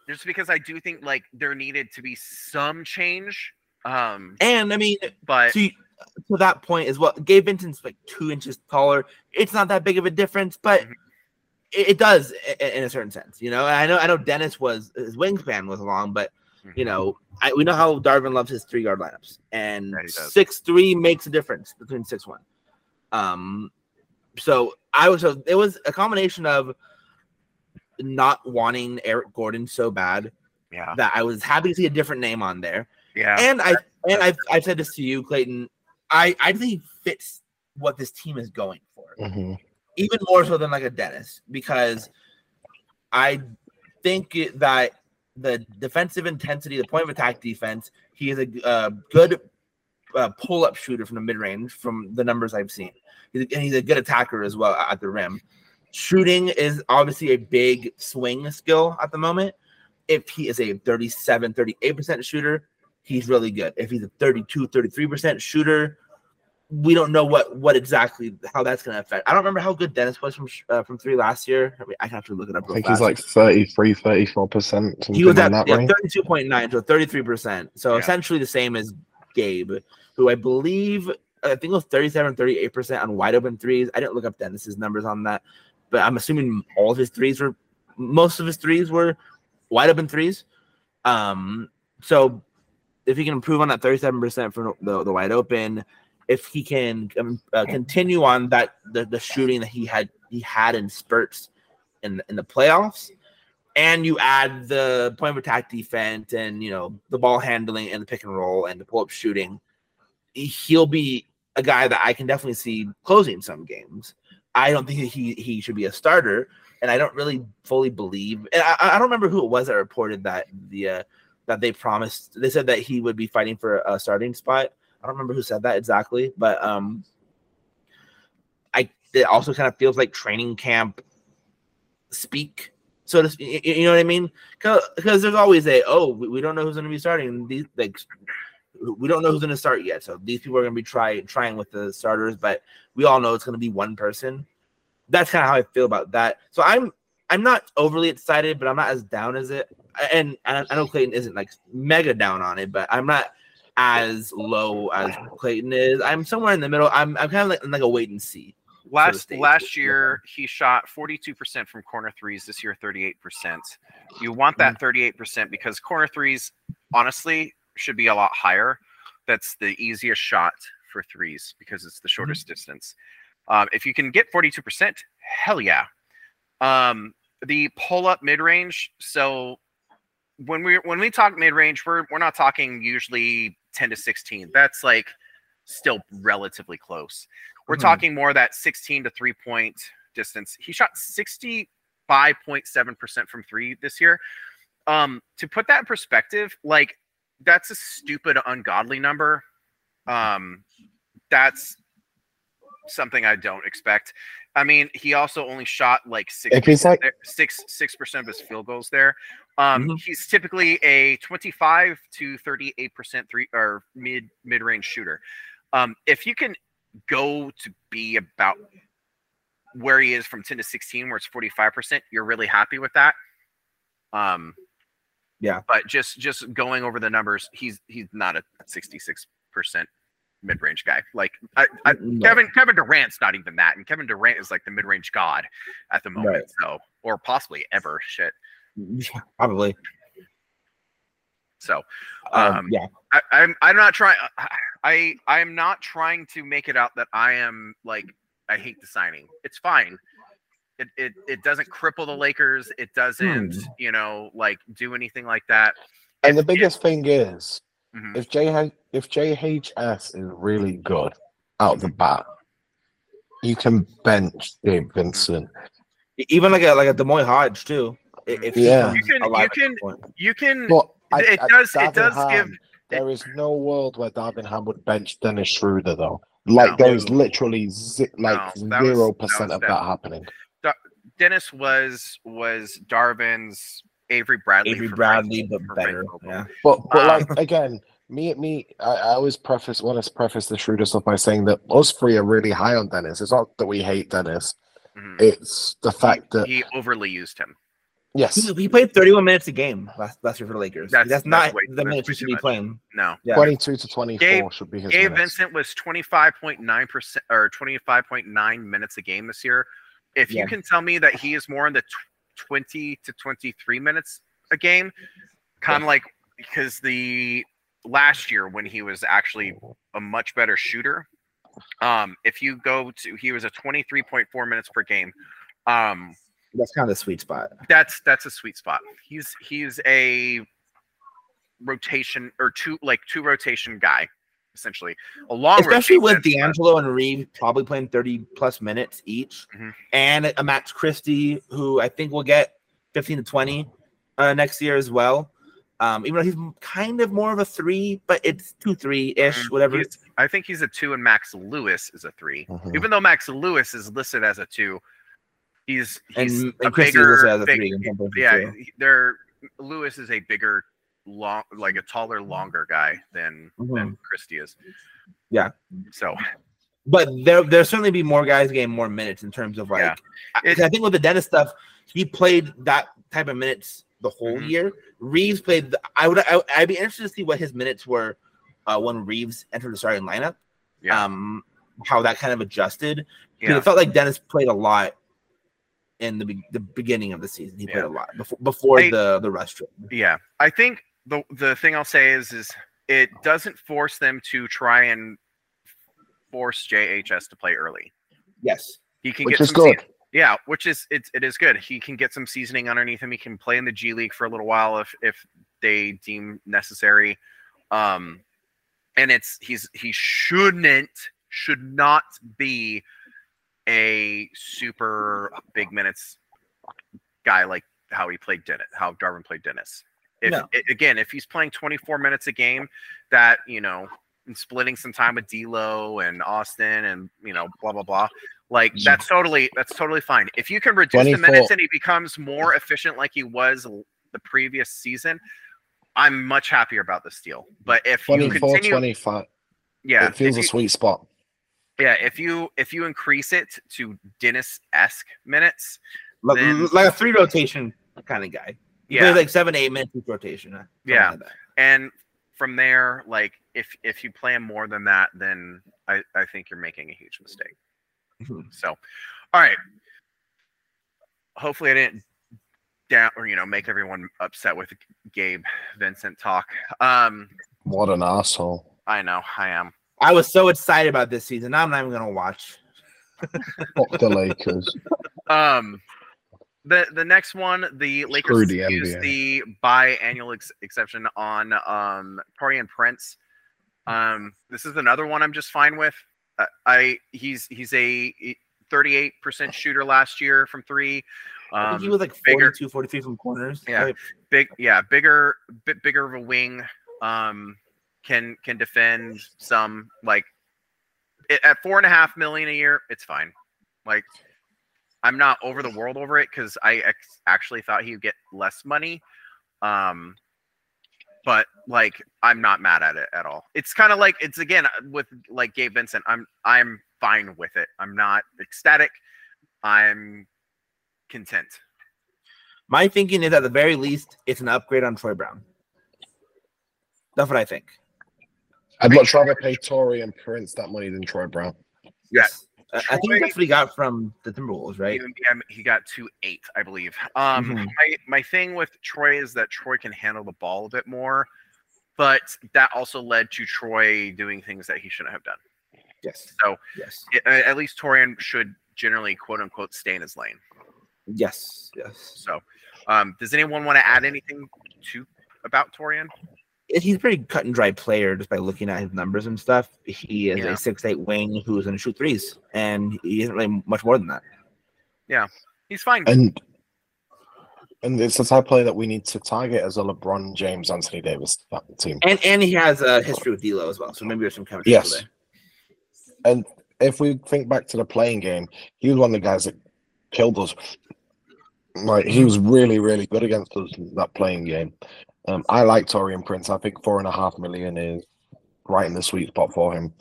Just because I do think like there needed to be some change. Um, and I mean, but. So you, to that point as well, Gabe Vincent's like two inches taller. It's not that big of a difference, but mm-hmm. it, it does in, in a certain sense, you know. I know, I know, Dennis was his wingspan was long, but mm-hmm. you know, I, we know how Darvin loves his three yard lineups, and yeah, six three makes a difference between six one. Um, so I was, so it was a combination of not wanting Eric Gordon so bad, yeah, that I was happy to see a different name on there, yeah, and I and I've I've said this to you, Clayton. I, I think he fits what this team is going for, mm-hmm. even more so than like a Dennis, because I think that the defensive intensity, the point of attack defense, he is a uh, good uh, pull-up shooter from the mid-range from the numbers I've seen. He's a, and he's a good attacker as well at the rim. Shooting is obviously a big swing skill at the moment. If he is a thirty-seven, thirty-eight percent shooter, he's really good. If he's a thirty-two, thirty-three percent shooter, we don't know what what exactly how that's going to affect. I don't remember how good Dennis was from uh, from three last year. I mean, I have to look it up. I think he's like thirty-three, thirty-four percent. He was at yeah, thirty-two point nine, so thirty-three percent. So yeah. essentially the same as Gabe, who I believe I think was thirty-seven, thirty-eight percent on wide open threes. I didn't look up Dennis's numbers on that, but I'm assuming all of his threes were most of his threes were wide open threes. Um, so. If he can improve on that thirty-seven percent from the, the wide open, if he can um, uh, continue on that the, the shooting that he had he had in spurts in in the playoffs, and you add the point of attack defense and you know the ball handling and the pick and roll and the pull up shooting, he'll be a guy that I can definitely see closing some games. I don't think that he he should be a starter, and I don't really fully believe. And I, I don't remember who it was that reported that the. Uh, That they promised, they said that he would be fighting for a starting spot. I don't remember who said that exactly, but um, I it also kind of feels like training camp speak, so to speak. You know what I mean? Because there's always a oh, we don't know who's going to be starting. These like we don't know who's going to start yet. So these people are going to be try trying with the starters, but we all know it's going to be one person. That's kind of how I feel about that. So I'm I'm not overly excited, but I'm not as down as it. And I know Clayton isn't like mega down on it, but I'm not as low as Clayton is. I'm somewhere in the middle. I'm I'm kind of like, like a wait and see. Last sort of last year he shot forty-two percent from corner threes. This year thirty-eight percent. You want that thirty-eight percent because corner threes honestly should be a lot higher. That's the easiest shot for threes because it's the shortest mm-hmm. distance. Um, if you can get forty-two percent, hell yeah. Um, the pull up mid range so. When we when we talk mid range, we're we're not talking usually ten to sixteen. That's like still relatively close. We're mm-hmm. talking more that sixteen to three point distance. He shot sixty-five point seven percent from three this year. Um, to put that in perspective, like that's a stupid, ungodly number. Um, that's something I don't expect. I mean, he also only shot like six percent like, six six percent of his field goals there. Um, mm-hmm. He's typically a twenty-five to thirty-eight percent three or mid mid range shooter. Um, if you can go to be about where he is from ten to sixteen, where it's forty-five percent, you're really happy with that. Um, yeah, but just just going over the numbers, he's he's not a sixty-six percent. Mid-range guy, like I, I, no. Kevin Kevin Durant's not even that, and Kevin Durant is like the mid-range god at the moment, right. So or possibly ever. Shit, Probably. So, um, um, yeah, I, I'm. I'm not trying. I I'm not trying to make it out that I am like I hate the signing. It's fine. It it it doesn't cripple the Lakers. It doesn't hmm. you know like do anything like that. And it, the biggest it, thing is mm-hmm. if J if J H S is really good out of the bat, you can bench Gabe Vincent. Even like a like a Des Moines Hodge too. If yeah, you can you can you can. But I, it does I, it does Ham, give. There is no world where Darvin Ham would bench Dennis Schroeder though. Like no, there is literally zi like no, zero percent of that happening. Da Dennis was was Darvin's Avery Bradley. Avery Bradley, Bradley but better. Yeah. But but um, like again, me me I, I always preface want to preface the Schroeder stuff by saying that us three are really high on Dennis. It's not that we hate Dennis. Mm-hmm. It's the fact he, that he overly used him. Yes, he, he played thirty-one minutes a game last last year for the Lakers. That's, that's not that's way, the minutes he should be playing. No, yeah. twenty-two to twenty-four Gabe, should be his. Gabe minutes. Vincent was twenty-five point nine percent or twenty-five point nine minutes a game this year. If yeah. you can tell me that he is more in the tw twenty to twenty-three minutes a game, kind of yeah. like because the last year when he was actually a much better shooter. Um, if you go to, he was a twenty-three point four minutes per game. Um. That's kind of the sweet spot. That's that's a sweet spot. He's he's a rotation or two like two rotation guy, essentially. A long especially with D'Angelo and Reeves probably playing thirty plus minutes each, mm-hmm. and a Max Christie who I think will get fifteen to twenty uh, next year as well. Um, even though he's kind of more of a three, but it's two three ish, um, whatever. I think he's a two, and Max Lewis is a three. Mm-hmm. Even though Max Lewis is listed as a two. He's he's and, a and bigger, has a big, yeah. There, Lewis is a bigger, long, like a taller, longer guy than mm-hmm. than Christie is. Yeah. So, but there there certainly be more guys getting more minutes in terms of like. Yeah. It, I think with the Dennis stuff, he played that type of minutes the whole mm-hmm. year. Reeves played. The, I would. I, I'd be interested to see what his minutes were uh, when Reeves entered the starting lineup. Yeah. Um, how that kind of adjusted. Yeah. It felt like Dennis played a lot. In the be the beginning of the season, he yeah. played a lot before before I, the the rush trip. Yeah, I think the the thing I'll say is is it doesn't force them to try and force J H S to play early. Yes, he can which get is some good. Yeah, which is it's it is good. He can get some seasoning underneath him. He can play in the G League for a little while if if they deem necessary. Um, and it's he's he shouldn't should not be. A super big minutes guy like how he played Dennis, how Darvin played Dennis. If no. it, again, if he's playing twenty-four minutes a game, that you know, and splitting some time with D'Lo and Austin and you know, blah blah blah, like that's totally that's totally fine. If you can reduce twenty-four. The minutes and he becomes more efficient, like he was the previous season, I'm much happier about this deal. But if twenty-four, you continue, twenty-five, yeah, it feels a you, sweet spot. Yeah, if you if you increase it to Dennis-esque minutes, like, like a three rotation kind of guy, you yeah, like seven eight minutes rotation. Yeah, like and from there, like if if you plan more than that, then I I think you're making a huge mistake. Mm-hmm. So, all right. Hopefully, I didn't down or you know make everyone upset with Gabe Vincent talk. Um, what an asshole! I know, I am. I was so excited about this season. Now I'm not even gonna watch. Fuck the Lakers. Um, the the next one, the Lakers used the biannual ex exception on um Taurean Prince. Um, this is another one I'm just fine with. Uh, I he's he's a thirty-eight percent shooter last year from three. Um, I think he was like forty-two, forty-three from corners. Yeah, right. big yeah bigger bit bigger of a wing. Um. Can can defend some like it, at four and a half million a year. It's fine. Like I'm not over the world over it because I ex actually thought he'd get less money. Um, but like I'm not mad at it at all. It's kind of like it's again with like Gabe Vincent. I'm I'm fine with it. I'm not ecstatic. I'm content. My thinking is at the very least, it's an upgrade on Troy Brown. That's what I think. I'd much rather pay Taurean Prince that money than Troy Brown. Yes. Troy, I think that's what he got from the Timberwolves, right? He got two eight, I believe. Um, mm-hmm. my, my thing with Troy is that Troy can handle the ball a bit more, but that also led to Troy doing things that he shouldn't have done. Yes. So yes, it, at least Torian should generally, quote unquote, stay in his lane. Yes. Yes. So, um, does anyone want to add anything to about Torian? He's a pretty cut and dry player just by looking at his numbers and stuff. He is yeah. a six eight wing who's going to shoot threes, and he isn't really much more than that. Yeah, he's fine. And and it's the type of player that we need to target as a LeBron James, Anthony Davis team. And and he has a history with D'Lo as well, so maybe there's some chemistry yes. there. And if we think back to the playing game, he was one of the guys that killed us. Like, he was really, really good against us in that playing game. Um, I like Torian Prince. I think four and a half million is right in the sweet spot for him.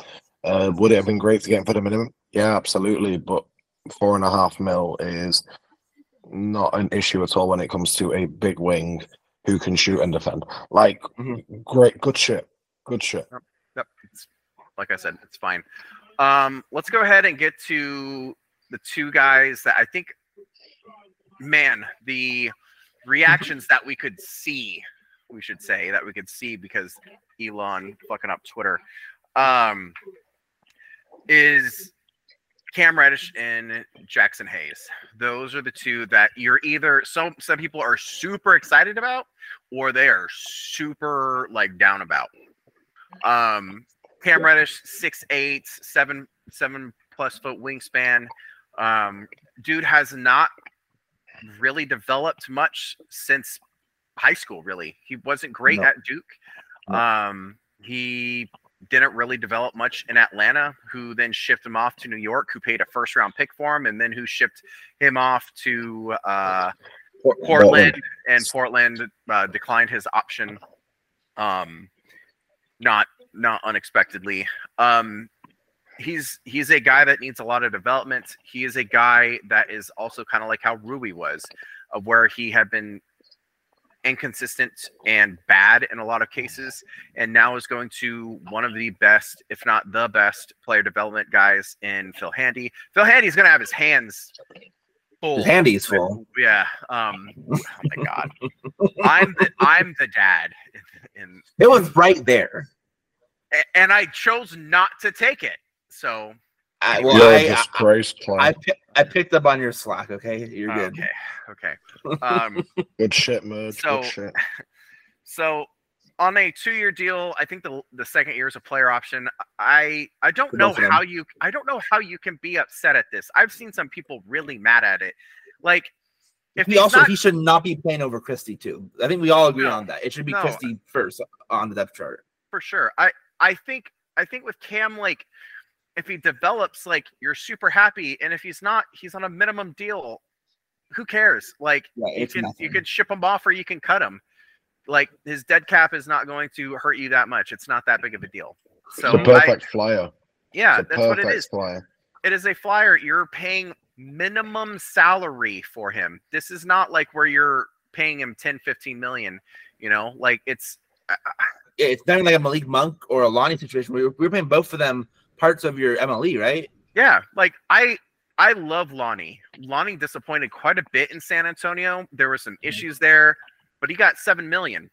Uh, would it have been great to get him for the minimum? Yeah, absolutely. But four and a half mil is not an issue at all when it comes to a big wing who can shoot and defend. Like, mm-hmm. great, good shit, good shit. Yep, yep. It's, like I said, it's fine. Um, let's go ahead and get to the two guys that I think, man, the reactions that we could see. We should say that we could see because Elon fucking up Twitter um, is Cam Reddish and Jackson Hayes. Those are the two that you're either some some people are super excited about or they are super like down about. Um, Cam Reddish, six eight, seven seven plus foot wingspan. Um, dude has not really developed much since high school, really. He wasn't great no. at Duke. No. Um, he didn't really develop much in Atlanta, who then shipped him off to New York, who paid a first-round pick for him, and then who shipped him off to uh, Portland, Portland, and Portland uh, declined his option, um, not not unexpectedly. Um, he's he's a guy that needs a lot of development. He is a guy that is also kind of like how Rui was, of where he had been inconsistent and bad in a lot of cases, and now is going to one of the best, if not the best, player development guys in Phil Handy. Phil Handy's going to have his hands full. His handy's full. Yeah. Um, oh my God. I'm the, I'm the dad. In, in, it was right there. And I chose not to take it. So I, well, I, I, I, I picked up on your slack. Okay, you're good. Okay, okay. Um, good shit, Merge. So, good shit. So on a two-year deal, I think the the second year is a player option. I I don't good know option. how you I don't know how you can be upset at this. I've seen some people really mad at it. Like, if he also not, he should not be playing over Christie too. I think we all agree no, on that. It should be no, Christie first on the depth chart for sure. I I think I think with Cam, like, if he develops, like, you're super happy, and if he's not, he's on a minimum deal. Who cares? Like, yeah, you can nothing. you can ship him off or you can cut him. Like, his dead cap is not going to hurt you that much. It's not that big of a deal. So it's a perfect I, flyer. Yeah, it's that's what it is. Flyer. It is a flyer. You're paying minimum salary for him. This is not like where you're paying him ten, fifteen million. You know, like, it's uh, it's not like a Malik Monk or a Lonnie situation where we're paying both of them parts of your M L E, right? Yeah, like I I love Lonnie. Lonnie disappointed quite a bit in San Antonio. There were some issues there, but he got seven million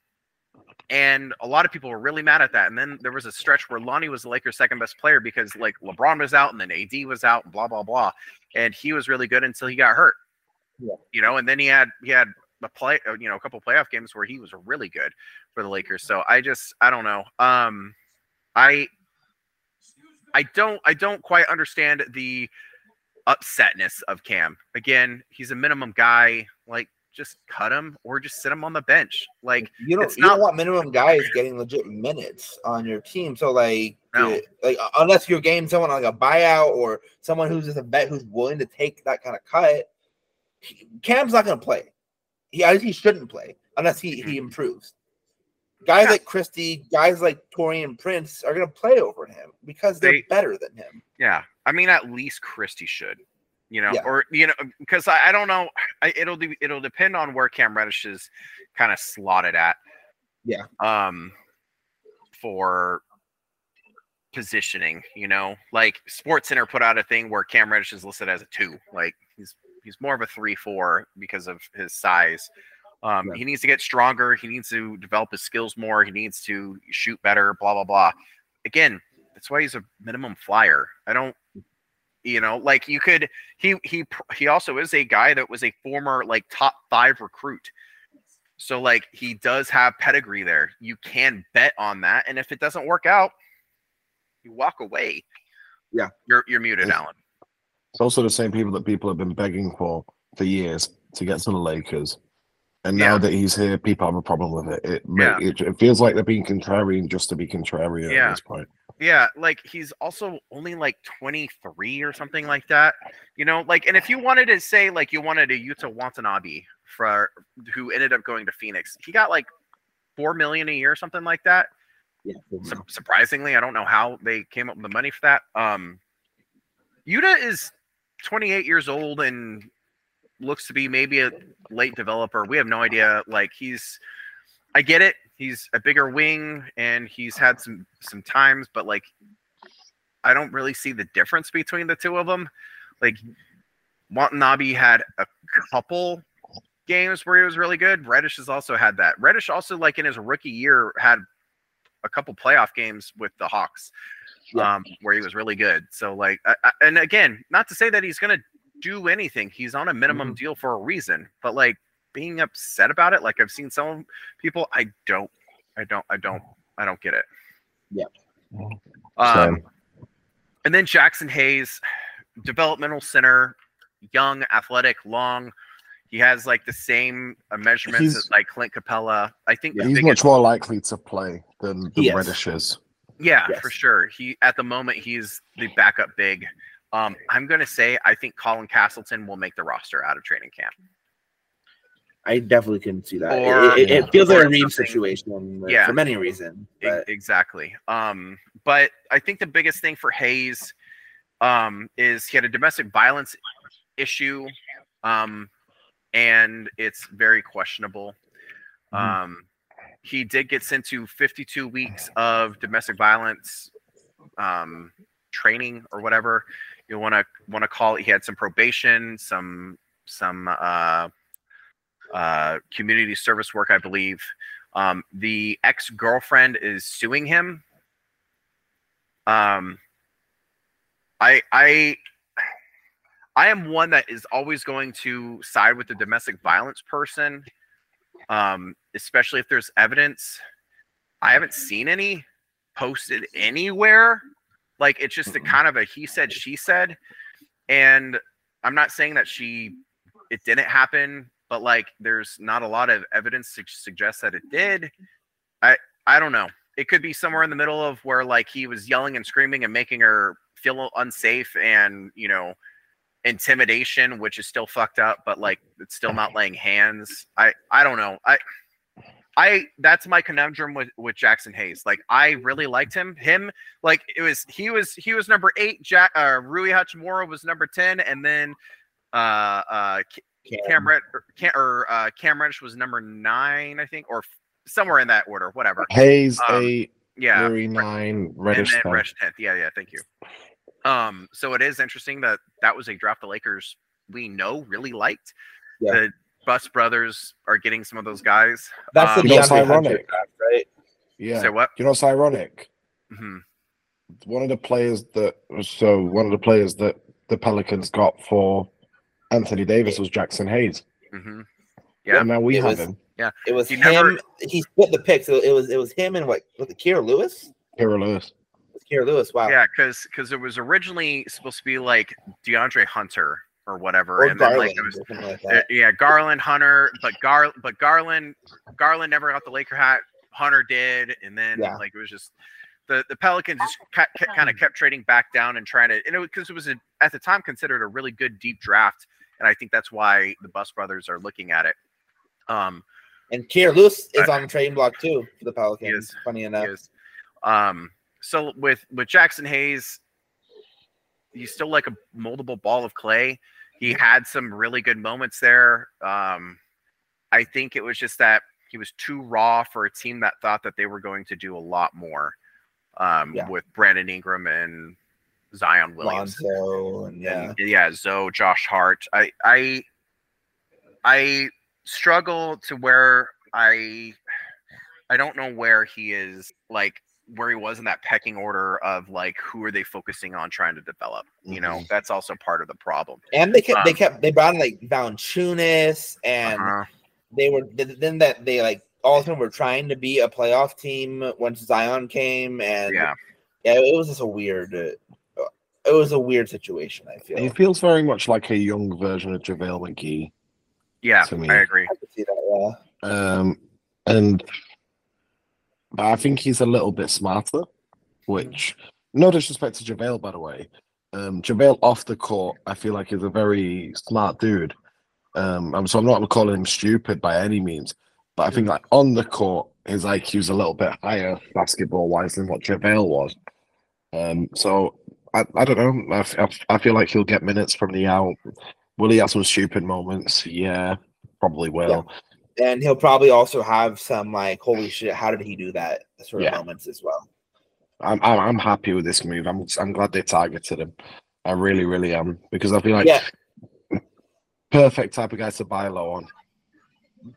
dollars. And a lot of people were really mad at that. And then there was a stretch where Lonnie was the Lakers' second best player because, like, LeBron was out and then A D was out and blah, blah, blah. And he was really good until he got hurt. Yeah. You know, and then he had he had a play, you know, a couple of playoff games where he was really good for the Lakers. So I just I don't know. Um I I don't I don't quite understand the upsetness of Cam. Again, he's a minimum guy. Like, just cut him or just sit him on the bench. Like, you don't, it's you not, don't want minimum guys getting legit minutes on your team. So, like, no. it, like unless you're getting someone like a buyout or someone who's just a bet who's willing to take that kind of cut, Cam's not going to play. He he shouldn't play unless he, he improves. Guys yeah. like Christie, guys like Torian Prince are going to play over him because they're they, better than him. Yeah. I mean, at least Christie should, you know, yeah. or, you know, because I, I don't know. I, it'll do, it'll depend on where Cam Reddish is kind of slotted at. Yeah. Um, for positioning, you know, like Sports Center put out a thing where Cam Reddish is listed as a two, like he's, he's more of a three, four because of his size. Um, yeah. He needs to get stronger. He needs to develop his skills more. He needs to shoot better, blah, blah, blah. Again, that's why he's a minimum flyer. I don't, you know, like you could, he, he, he also is a guy that was a former like top five recruit. So like he does have pedigree there. You can bet on that. And if it doesn't work out, you walk away. Yeah. You're, you're muted, it's, Alan. It's also the same people that people have been begging for for years to get to the Lakers. And now yeah. that he's here, people have a problem with it. It, yeah. it. it feels like they're being contrarian just to be contrarian yeah. at this point. Yeah, like he's also only like twenty-three or something like that. You know, like, and if you wanted to say like you wanted a Yuta Watanabe for who ended up going to Phoenix, he got like four million a year or something like that. Yeah, Su surprisingly, I don't know how they came up with the money for that. Um, Yuta is twenty-eight years old and looks to be maybe a late developer. We have no idea. Like he's, I get it. He's a bigger wing and he's had some, some times, but like, I don't really see the difference between the two of them. Like Watanabe had a couple games where he was really good. Reddish has also had that. Reddish also like in his rookie year had a couple playoff games with the Hawks um, where he was really good. So like, I, I, and again, not to say that he's going to do anything. He's on a minimum mm-hmm. deal for a reason, but like being upset about it, like I've seen some people, I don't, I don't, I don't, I don't get it. Yeah. Um, and then Jackson Hayes, developmental center, young, athletic, long. He has like the same measurements he's, as like Clint Capella. I think yeah, he's biggest, much more likely to play than the Reddish is. Yeah, yes. for sure. He, at the moment, he's the backup big. Um, I'm going to say I think Colin Castleton will make the roster out of training camp. I definitely couldn't see that. Or, it, it, it feels like a Reaves situation yeah, for many reasons. But. Exactly. Um, but I think the biggest thing for Hayes um, is he had a domestic violence issue, um, and it's very questionable. Mm. Um, he did get sent to fifty-two weeks of domestic violence um, training or whatever. You want to want to call it. He had some probation, some some uh, uh, community service work, I believe. Um, the ex-girlfriend is suing him. Um, I I I am one that is always going to side with the domestic violence person, um, especially if there's evidence. I haven't seen any posted anywhere. Like, it's just a kind of a he said, she said. And I'm not saying that she, it didn't happen, but like, there's not a lot of evidence to suggest that it did. I, I don't know. It could be somewhere in the middle of where like he was yelling and screaming and making her feel unsafe and, you know, intimidation, which is still fucked up, but like, it's still not laying hands. I, I don't know. I, I that's my conundrum with with Jackson Hayes. Like I really liked him. Him like it was he was he was number eight. Jack uh, Rui Hachimura was number ten, and then uh, uh, Cam Reddish Cam, or uh, Cam Reddish was number nine, I think, or somewhere in that order. Whatever. Hayes um, eight, yeah, Rui nine, Reddish and then Reddish tenth. Yeah, yeah. Thank you. Um, so it is interesting that that was a draft the Lakers we know really liked. Yeah. The, Bus brothers are getting some of those guys. That's um, the most ironic, draft, right? Yeah. So what? You know what's ironic? Mm-hmm. One of the players that so one of the players that the Pelicans got for Anthony Davis was Jackson Hayes. Mm-hmm. Yeah. And now we it have was, him. Yeah. It was he him. Never... He split the pick. So it was it was him and what? Was it Kira Lewis? Kira Lewis. Kira Lewis. Wow. Yeah, because because it was originally supposed to be like DeAndre Hunter. Or whatever, or and Garland, then like, it was, like yeah, Garland, Hunter, but Gar, but Garland, Garland never got the Laker hat. Hunter did, and then yeah. like it was just the the Pelicans just kind of kept trading back down and trying to, and because it, it was a, at the time considered a really good deep draft, and I think that's why the Bus brothers are looking at it. Um, and Kira Lewis is on the trading block too for the Pelicans. Is, funny enough, um, so with with Jackson Hayes. He's still like a moldable ball of clay. He had some really good moments there. Um, I think it was just that he was too raw for a team that thought that they were going to do a lot more. um, yeah. with Brandon Ingram and Zion Williams. Lonzo, and yeah. And, yeah, Zoe, Josh Hart. I, I, I struggle to where I, I don't know where he is, like where he was in that pecking order of like, who are they focusing on trying to develop? You know, mm-hmm. that's also part of the problem. And they kept, um, they kept, they brought in like Valanciunas and uh-huh. they were, then that they like, all of them were trying to be a playoff team once Zion came, and yeah, yeah it was just a weird, it was a weird situation. I feel he feels very much like a young version of JaVale McGee. Yeah, to me. I agree. I could see that, yeah. Um, and but I think he's a little bit smarter, which no disrespect to JaVale, by the way. Um, JaVale off the court, I feel like he's a very smart dude. Um, and so I'm not calling him stupid by any means. But I think like on the court, his I Q's a little bit higher basketball-wise than what JaVale was. Um, so I, I don't know. I, I feel like he'll get minutes from the out. Will he have some stupid moments? Yeah, probably will. Yeah. And he'll probably also have some like, holy shit, how did he do that? Sort of yeah. moments as well. I'm, I'm I'm happy with this move. I'm I'm glad they targeted him. I really, really am, because I feel like yeah. perfect type of guy to buy low on.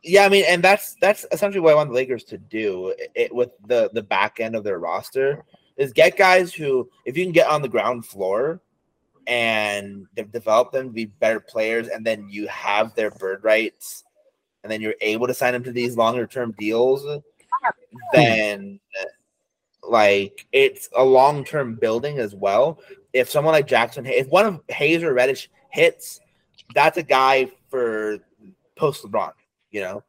Yeah, I mean, and that's that's essentially what I want the Lakers to do it, with the, the back end of their roster is get guys who, if you can get on the ground floor and develop them to be better players, and then you have their bird rights, and then you're able to sign them to these longer-term deals, then, like, it's a long-term building as well. If someone like Jackson, if one of Hayes or Reddish hits, that's a guy for post-LeBron. You know,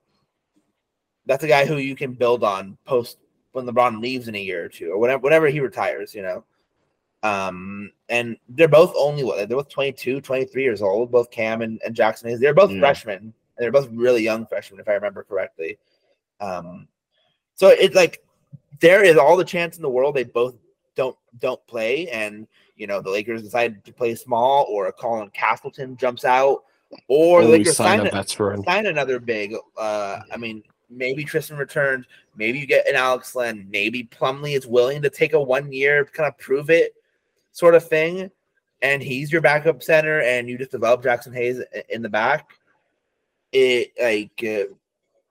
that's a guy who you can build on post when LeBron leaves in a year or two, or whenever, whenever he retires, you know. Um, and they're both only what they're both twenty-two, twenty-three years old, both Cam and, and Jackson Hayes. They're both yeah. freshmen, and they're both really young freshmen, if I remember correctly. Um, so it's like there is all the chance in the world they both don't don't play, and you know, the Lakers decide to play small, or a Colin Castleton jumps out. Or they could sign, sign, a, sign another big. Uh, I mean, maybe Tristan returns. Maybe you get an Alex Len. Maybe Plumlee is willing to take a one-year kind of prove it sort of thing, and he's your backup center, and you just develop Jackson Hayes in the back. It like it,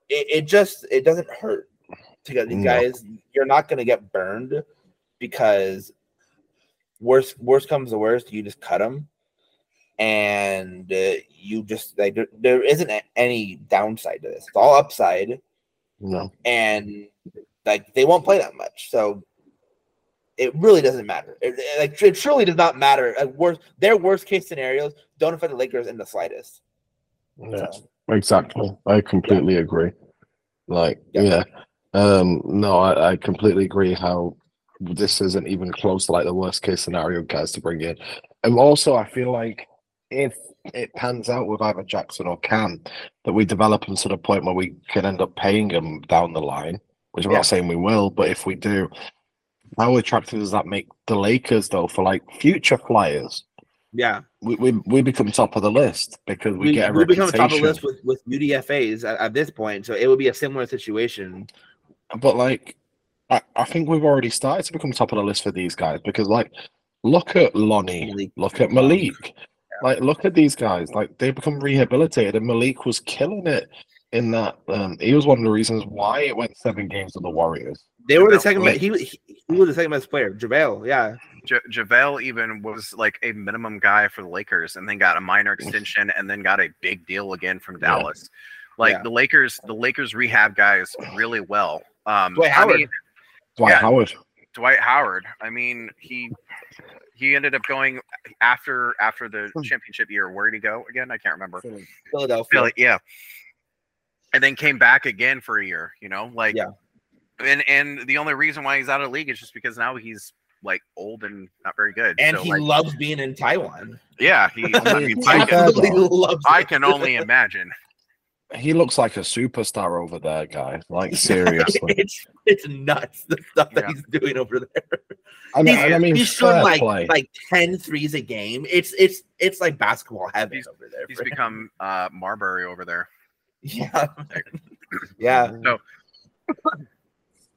it just it doesn't hurt to get these no. guys. You're not going to get burned, because worst worst comes to worst, you just cut them. And uh, you just like there, there isn't any downside to this. It's all upside. No. And like they won't play that much, so it really doesn't matter. It, it, like it truly does not matter. Like, worst, their worst case scenarios don't affect the Lakers in the slightest. Yeah, so. Exactly. I completely yeah. agree. Like yeah, yeah. Um, no, I, I completely agree. How this isn't even close to like the worst case scenario guys to bring in, and also I feel like. If it pans out with either Jackson or Cam, that we develop them to the point where we can end up paying them down the line, which I'm yeah. not saying we will, but if we do, how attractive does that make the Lakers, though, for, like, future flyers? Yeah. We we, we become top of the list because we, we get a we reputation. We become top of the list with, with U D F As at, at this point, so it would be a similar situation. But, like, I, I think we've already started to become top of the list for these guys because, like, look at Lonnie, Malik. Look at Malik. Like, look at these guys. Like, they become rehabilitated, and Malik was killing it in that. Um, he was one of the reasons why it went seven games to the Warriors. They were the second best. He, he, he was the second best player. JaVale, yeah. Ja, JaVale even was, like, a minimum guy for the Lakers, and then got a minor extension, and then got a big deal again from Dallas. Yeah. Like, yeah. the Lakers the Lakers rehab guys really well. Um, Dwight Howard. I mean, Dwight yeah, Howard. Dwight Howard. I mean, he... He ended up going after after the championship year. Where did he go again? I can't remember. Philadelphia. Philly, yeah. And then came back again for a year, you know? Like yeah. and and the only reason why he's out of the league is just because now he's like old and not very good. And so, he like, loves being in Taiwan. Yeah, he, I mean, I can, loves I can only imagine. He looks like a superstar over there, guy. Like, seriously. it's it's nuts, the stuff that yeah. he's doing over there. I mean, he's, I mean, he's shooting like, like ten threes a game. It's it's it's like basketball heaven he's, over there. He's become uh, Marbury over there. Yeah. yeah. So,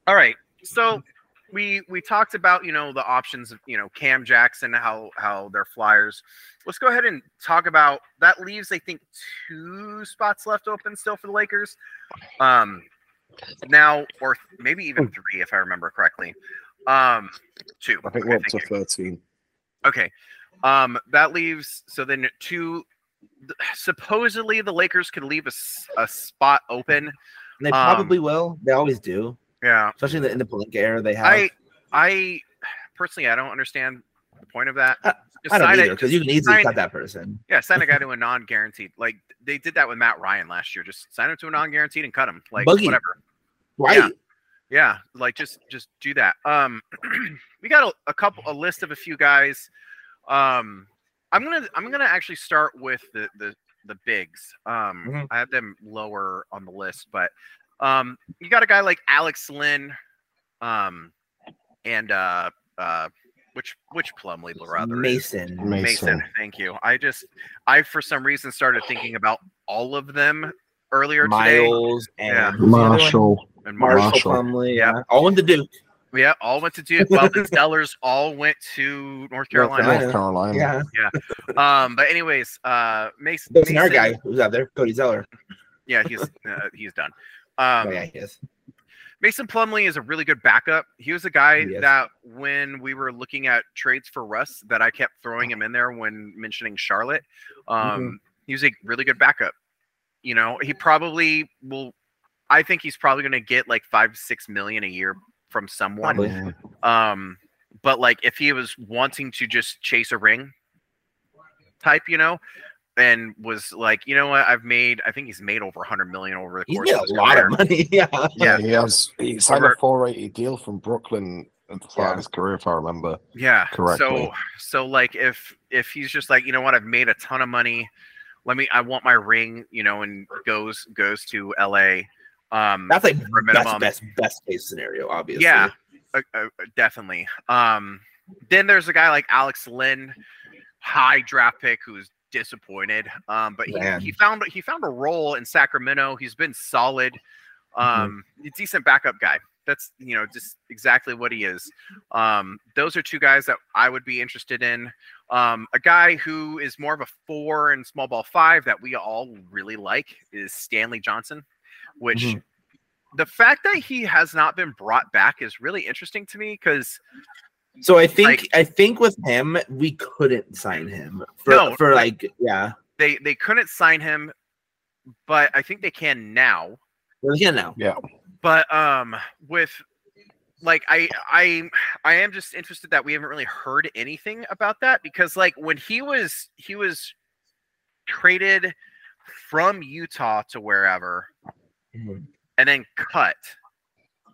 all right. So we we talked about, you know, the options of, you know, Cam Jackson, how how they're Flyers. Let's go ahead and talk about that. Leaves, I think, two spots left open still for the Lakers. Um, now, or maybe even three, if I remember correctly. Um, two. I think we're up to thirteen. Okay. Um, that leaves, so then two. Supposedly, the Lakers could leave a, a spot open. And they probably um, will. They always do. Yeah. Especially in the, in the Pelinka era, they have. I, I personally, I don't understand the point of that. I, I don't either, because you can easily cut that person. Yeah, sign a guy to a non-guaranteed. Like, they did that with Matt Ryan last year. Just sign him to a non-guaranteed and cut him. Like, Boogie. Whatever. Right. Yeah. Yeah. Like, just just do that. Um, we got a, a couple, a list of a few guys. Um, I'm gonna I'm gonna actually start with the the the bigs. Um, mm-hmm. I have them lower on the list, but um, you got a guy like Alex Lynn, um, and uh uh. Which which Plumlee rather Mason. Mason Mason thank you. I just I for some reason started thinking about all of them earlier Miles today. And yeah. Marshall and Marshall, Marshall Plumlee, yeah. yeah, all went to Duke. Yeah, all went to Duke. Well, the Sellers all went to North Carolina. North Carolina, yeah, yeah. Um, but anyways, uh, Mason. That's our guy who's out there, Cody Zeller. Yeah, he's uh, he's done. Um, oh, yeah, he is. Mason Plumlee is a really good backup. He was a guy that when we were looking at trades for Russ that I kept throwing him in there when mentioning Charlotte. Um, mm-hmm. He was a really good backup. You know, he probably will – I think he's probably going to get like five, six million a year from someone. Probably. Um, but, like, if he was wanting to just chase a ring type, you know, and was like, you know what, I've made, I think he's made over one hundred million over the course of his career. He's made a lot of money, yeah. Yeah, he has. He signed a four eighty deal from Brooklyn at the start of his career, if I remember. Yeah, correctly. So, so like, if if he's just like, you know what, I've made a ton of money, let me, I want my ring, you know, and goes goes to L A. Um, That's like best, best, best case scenario, obviously. Yeah, uh, uh, definitely. Um, then there's a guy like Alex Lynn, high draft pick, who's disappointed, um, but he, he found he found a role in Sacramento. He's been solid, um, mm-hmm. decent backup guy. That's, you know, just exactly what he is. Um, those are two guys that I would be interested in. Um, a guy who is more of a four and small ball five that we all really like is Stanley Johnson, which mm-hmm. the fact that he has not been brought back is really interesting to me because. So I think like, I think with him we couldn't sign him for, no, for like, like yeah they they couldn't sign him, but I think they can now. They can now, yeah. But um, with like I I I am just interested that we haven't really heard anything about that because like when he was he was traded from Utah to wherever, mm-hmm. and then cut,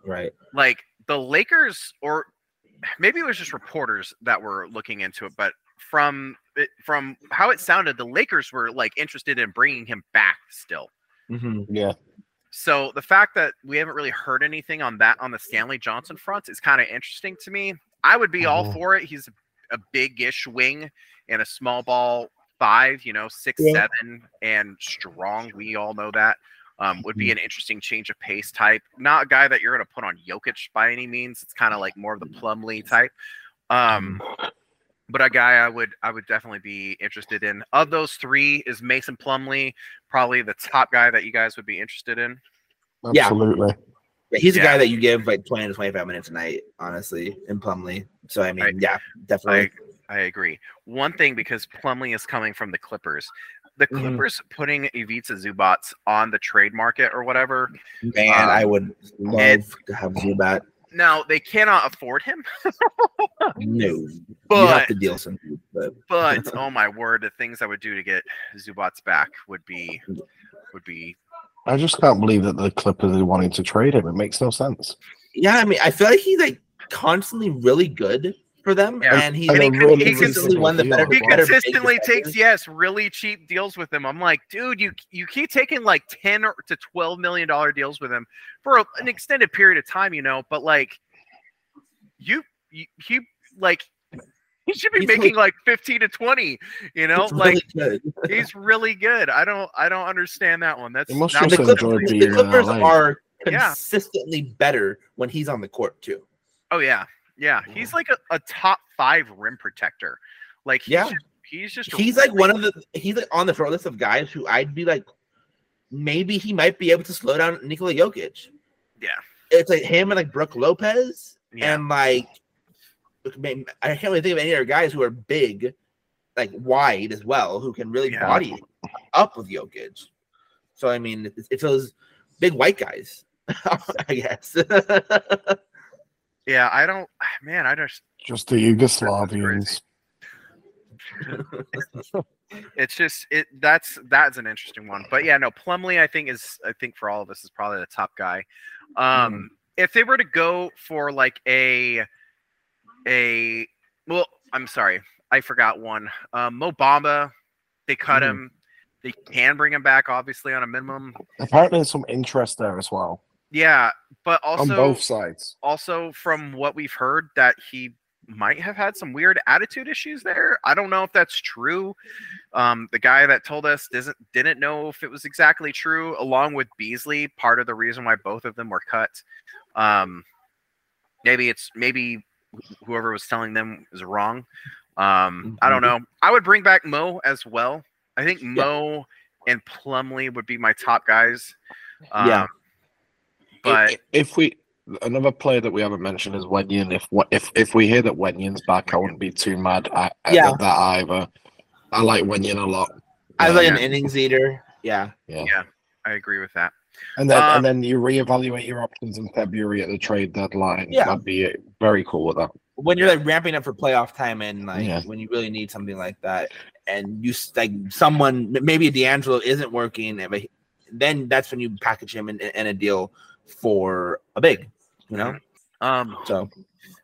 right? Like the Lakers or. Maybe it was just reporters that were looking into it, but from it, from how it sounded, the Lakers were like interested in bringing him back still. Mm-hmm, yeah. So the fact that we haven't really heard anything on that on the Stanley Johnson front is kind of interesting to me. I would be oh. all for it. He's a, a big-ish wing and a small ball five, you know, six, yeah. seven, and strong. We all know that. Um, would be an interesting change of pace type. Not a guy that you're going to put on Jokic by any means. It's kind of like more of the Plumlee type. Um, but a guy I would I would definitely be interested in. Of those three, is Mason Plumlee probably the top guy that you guys would be interested in? Absolutely. Yeah, he's yeah. a guy that you give like twenty to twenty-five minutes a night, honestly, in Plumlee. So, I mean, I, yeah, definitely. I, I agree. One thing, because Plumlee is coming from the Clippers. The Clippers mm. putting Ivica Zubac on the trade market or whatever. Man, um, I would love and, to have Zubac. Now, they cannot afford him. No. But, you have to deal some. But. but, oh my word, the things I would do to get Zubac back would be would be. I just can't believe that the Clippers are wanting to trade him. It makes no sense. Yeah, I mean, I feel like he's like constantly really good. For them, yeah. and he, and he, really he consistently won the better. He consistently takes yes, really cheap deals with him. I'm like, dude, you you keep taking like ten to twelve million dollar deals with him for a, an extended period of time, you know. But like, you, you he like he should be he's making like, like fifteen to twenty, you know. Like really he's really good. I don't I don't understand that one. That's not the Clippers, the Clippers are consistently yeah. better when he's on the court too. Oh yeah, yeah. yeah. He's like a, a top five rim protector. Like he's yeah, just, he's just he's really like one of the he's like on the short list of guys who I'd be like, maybe he might be able to slow down Nikola Jokic. Yeah, it's like him and like Brooke Lopez yeah. and like I can't really think of any other guys who are big, like wide as well, who can really yeah. body up with Jokic. So I mean, it's, it's those big white guys, I guess. Yeah, I don't. Man, I just just the Yugoslavians. It's just it. That's that's an interesting one. But yeah, no, Plumlee, I think is I think for all of us is probably the top guy. Um, mm. If they were to go for like a a well, I'm sorry, I forgot one. Um, Mo Bamba, they cut mm. him. They can bring him back, obviously, on a minimum. Apparently, there's some interest there as well. Yeah, but also... on both sides. Also, from what we've heard, that he might have had some weird attitude issues there. I don't know if that's true. Um, the guy that told us doesn't, didn't know if it was exactly true, along with Beasley, part of the reason why both of them were cut. Um, maybe it's... Maybe whoever was telling them is wrong. Um, I don't know. I would bring back Mo as well. I think Mo yeah. and Plumlee would be my top guys. Um, yeah, but if, if we another player that we haven't mentioned is Wenyen. If if if we hear that Wenyon's back, I wouldn't be too mad at, yeah. at that either. I like Wenyen a lot. I like yeah. an innings eater. Yeah. yeah, yeah, I agree with that. And then um, and then you reevaluate your options in February at the trade deadline. Yeah, that'd be very cool with that. When you're like ramping up for playoff time and like yeah. when you really need something like that, and you like someone, maybe D'Angelo isn't working, then that's when you package him in, in a deal for a big, you know. Um, so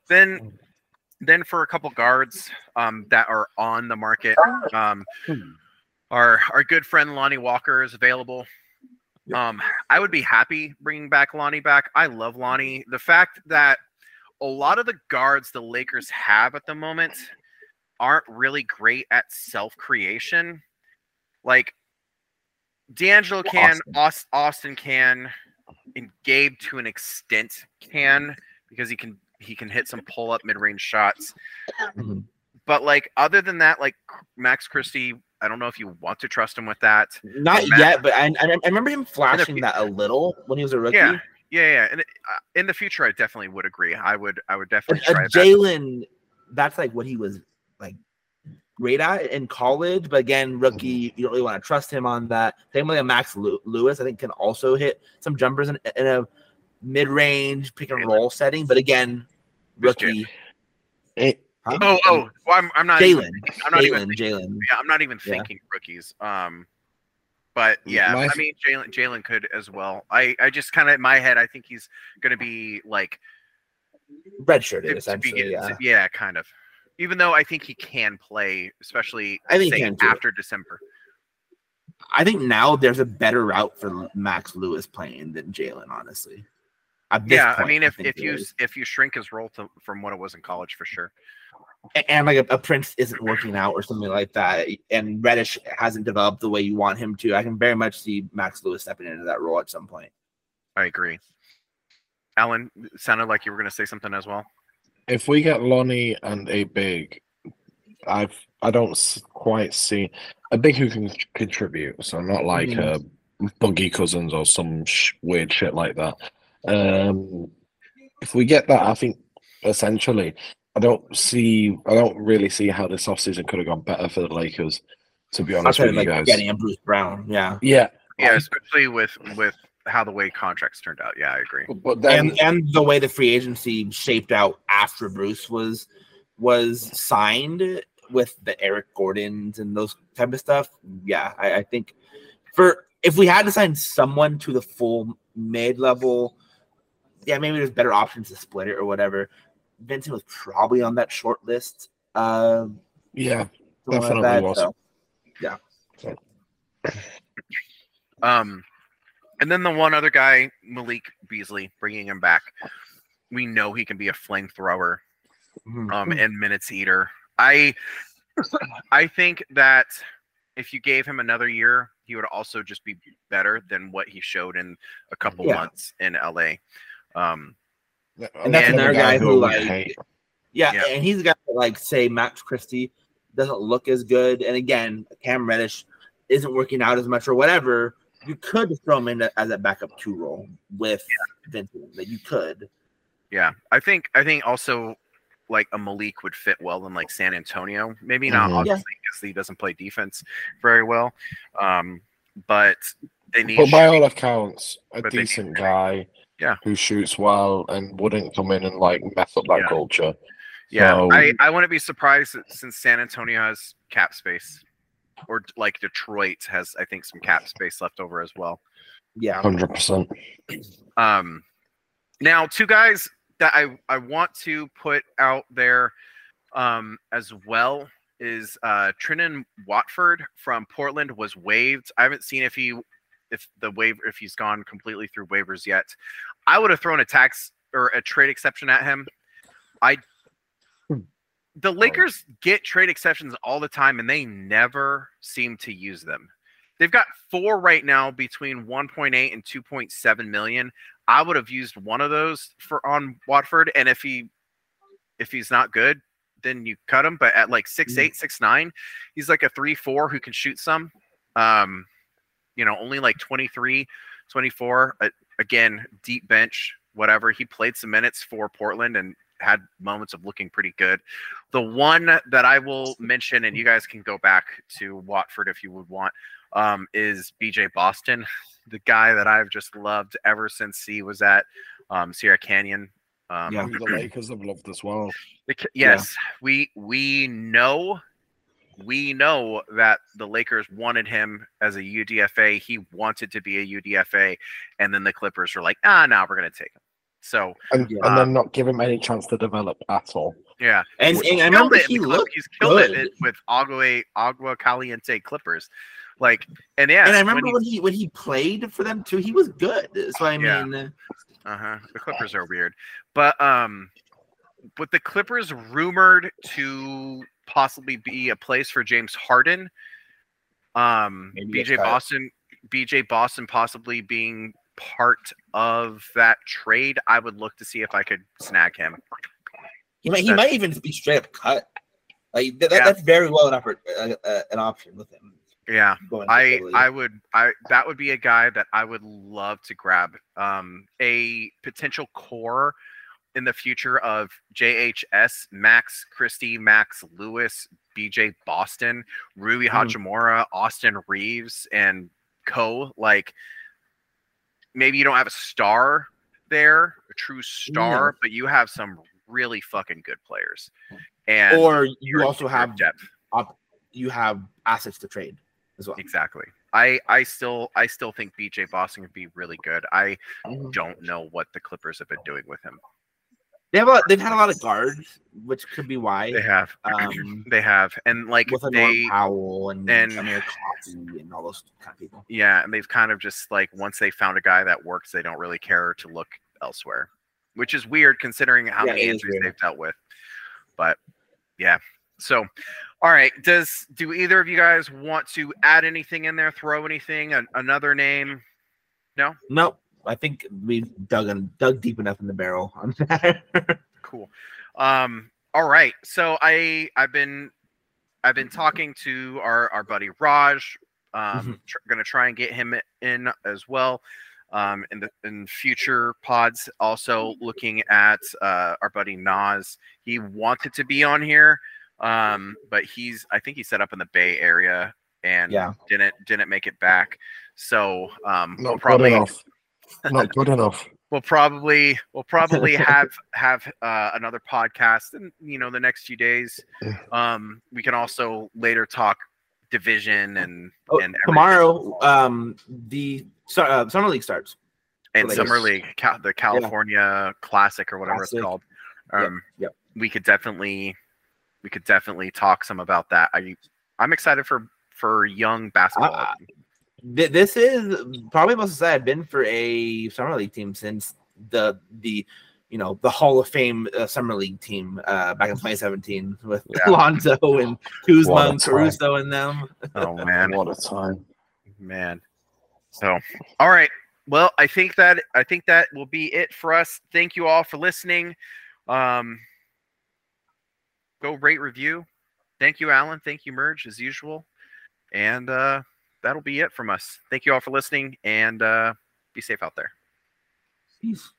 then, then for a couple guards um, that are on the market, um, our our good friend Lonnie Walker is available. Yep. Um, I would be happy bringing back Lonnie back. I love Lonnie. The fact that a lot of the guards the Lakers have at the moment aren't really great at self-creation. Like, D'Angelo can, Austin. Austin can, and Gabe to an extent can, because he can he can hit some pull-up mid-range shots. Mm-hmm. But, like, other than that, like, Max Christie, I don't know if you want to trust him with that. Not Max, yet, but I, I remember him flashing that a little when he was a rookie. Yeah. Yeah, yeah, and uh, in the future, I definitely would agree. I would, I would definitely try that. Jalen, that's like what he was like great at in college, but again, rookie, you don't really want to trust him on that. Same with Max Lewis, I think can also hit some jumpers in, in a mid-range pick and roll setting, but again, rookie. It, huh? Oh, oh, well, I'm, I'm not. Jalen, I'm not Jalen, even. Thinking, Jalen. Yeah, I'm not even thinking yeah. rookies. Um. But yeah, my, I mean Jalen Jalen could as well. I, I just kind of in my head, I think he's gonna be like redshirted essentially. Begin, yeah. To, yeah, kind of. Even though I think he can play, especially I think say, after it. December. I think now there's a better route for Max Lewis playing than Jalen, honestly. Yeah, point, I mean, if, I if you is. if you shrink his role to, from what it was in college, for sure. And like a, a Prince isn't working out or something like that, and Reddish hasn't developed the way you want him to, I can very much see Max Lewis stepping into that role at some point. I agree. Alan, it sounded like you were going to say something as well. If we get Lonnie and a big, I've I don't quite see a big who can contribute. So I'm not like mm-hmm. uh, Boogie Cousins or some sh weird shit like that. Um, if we get that, I think essentially. I don't see. I don't really see how this offseason could have gone better for the Lakers. To be honest with you like guys, getting Bruce Brown, yeah, yeah, yeah, especially with with how the way contracts turned out. Yeah, I agree. But then, and and the way the free agency shaped out after Bruce was was signed with the Eric Gordons and those type of stuff. Yeah, I, I think for if we had to sign someone to the full mid level, yeah, maybe there's better options to split it or whatever. Vincent was probably on that short list. Uh, yeah, definitely that, was. So. Yeah. So. Um, and then the one other guy, Malik Beasley, bringing him back. We know he can be a flamethrower mm-hmm. um, and minutes eater. I, I think that if you gave him another year, he would also just be better than what he showed in a couple yeah. months in L A. Um, And that's another guy who, like, yeah, yeah, and he's a guy that, like, say, Max Christie doesn't look as good. And again, Cam Reddish isn't working out as much or whatever. You could throw him in as a backup two role with yeah. Vincent. That you could. Yeah, I think I think also like a Malik would fit well in like San Antonio. Maybe not mm-hmm. obviously because yeah. he doesn't play defense very well. Um, but they need. But by all accounts, a decent guy. Yeah. Who shoots well and wouldn't come in and like mess up that yeah. culture. Yeah, so, I, I wouldn't be surprised since San Antonio has cap space. Or like Detroit has, I think, some cap space left over as well. Yeah, one hundred percent. Um, now, two guys that I, I want to put out there um, as well is uh, Trenton Watford from Portland was waived. I haven't seen if he if the waiver if he's gone completely through waivers yet. I would have thrown a tax or a trade exception at him. I. The Lakers get trade exceptions all the time, and they never seem to use them. They've got four right now between one point eight and two point seven million. I would have used one of those for on Watford, and if he if he's not good, then you cut him. But at like six eight, six nine, he's like a three four who can shoot some. Um, you know, only like twenty-three, twenty-four. Uh, again, deep bench, whatever. He played some minutes for Portland and had moments of looking pretty good. The one that I will mention, and you guys can go back to Watford if you would want, um, is B J Boston, the guy that I've just loved ever since he was at um, Sierra Canyon. Um, yeah, the Lakers have loved as well. The, yes, yeah. we we know we know that the Lakers wanted him as a U D F A. He wanted to be a U D F A, and then the Clippers were like, ah, no, we're gonna take him. So and, um, and then not give him any chance to develop at all. Yeah, and, and I remember he looked he's killed good. it with Agua Agua Caliente Clippers, like and yeah. And I remember when he when he played for them too, he was good. So I yeah. mean, uh huh. The Clippers are weird, but um, but the Clippers rumored to possibly be a place for James Harden. Um, B J Boston, B J Boston possibly being part of that trade. I would look to see if I could snag him. He might, he might even be straight up cut. Like that, yeah. that's very well an, oppor- uh, uh, an option with him. Yeah, I I would I that would be a guy that I would love to grab. Um, a potential core in the future of J H S, Max Christie, Max Lewis, B J Boston, Rui Hachimura, mm. Austin Reaves, and co. Like. Maybe you don't have a star there, a true star, yeah. but you have some really fucking good players. And or you also have depth. Op, you have assets to trade as well. Exactly. I, I still I still think B J Boston would be really good. I don't know what the Clippers have been doing with him. They have a, they've had a lot of guards, which could be why they have. Um, they have, and like with they, Powell and and, and and all those kind of people. Yeah, and they've kind of just like once they found a guy that works, they don't really care to look elsewhere, which is weird considering how yeah, many injuries they've dealt with. But yeah, so all right, does do either of you guys want to add anything in there? Throw anything? An, another name? No. Nope. I think we've dug in, dug deep enough in the barrel on that. Cool. Um, all right. So I I've been I've been talking to our, our buddy Raj. Um, mm-hmm. tr- going to try and get him in as well. Um, in the in future pods, also looking at uh, our buddy Nas. He wanted to be on here, um, but he's I think he's set up in the Bay Area and yeah. didn't didn't make it back. So um, we'll probably. Not good enough. We'll probably we'll probably have have uh, another podcast in you know the next few days. Um, we can also later talk division and oh, and everything. Tomorrow um, the uh, summer league starts and so summer league ca- the California yeah. Classic or whatever Classic. It's called. Um, yep. Yep. We could definitely we could definitely talk some about that. I I'm excited for for young basketball. Uh, This is probably the most excited I've been for a summer league team since the the you know the Hall of Fame uh, summer league team uh, back in twenty seventeen with yeah. Lonzo and Kuzma and Caruso and them. Oh man, what a time, man! So all right, Well, I think that I think that will be it for us. Thank you all for listening. Um, go rate, review. Thank you, Alan. Thank you, Merge, as usual. And uh, that'll be it from us. Thank you all for listening, and uh, be safe out there. Peace.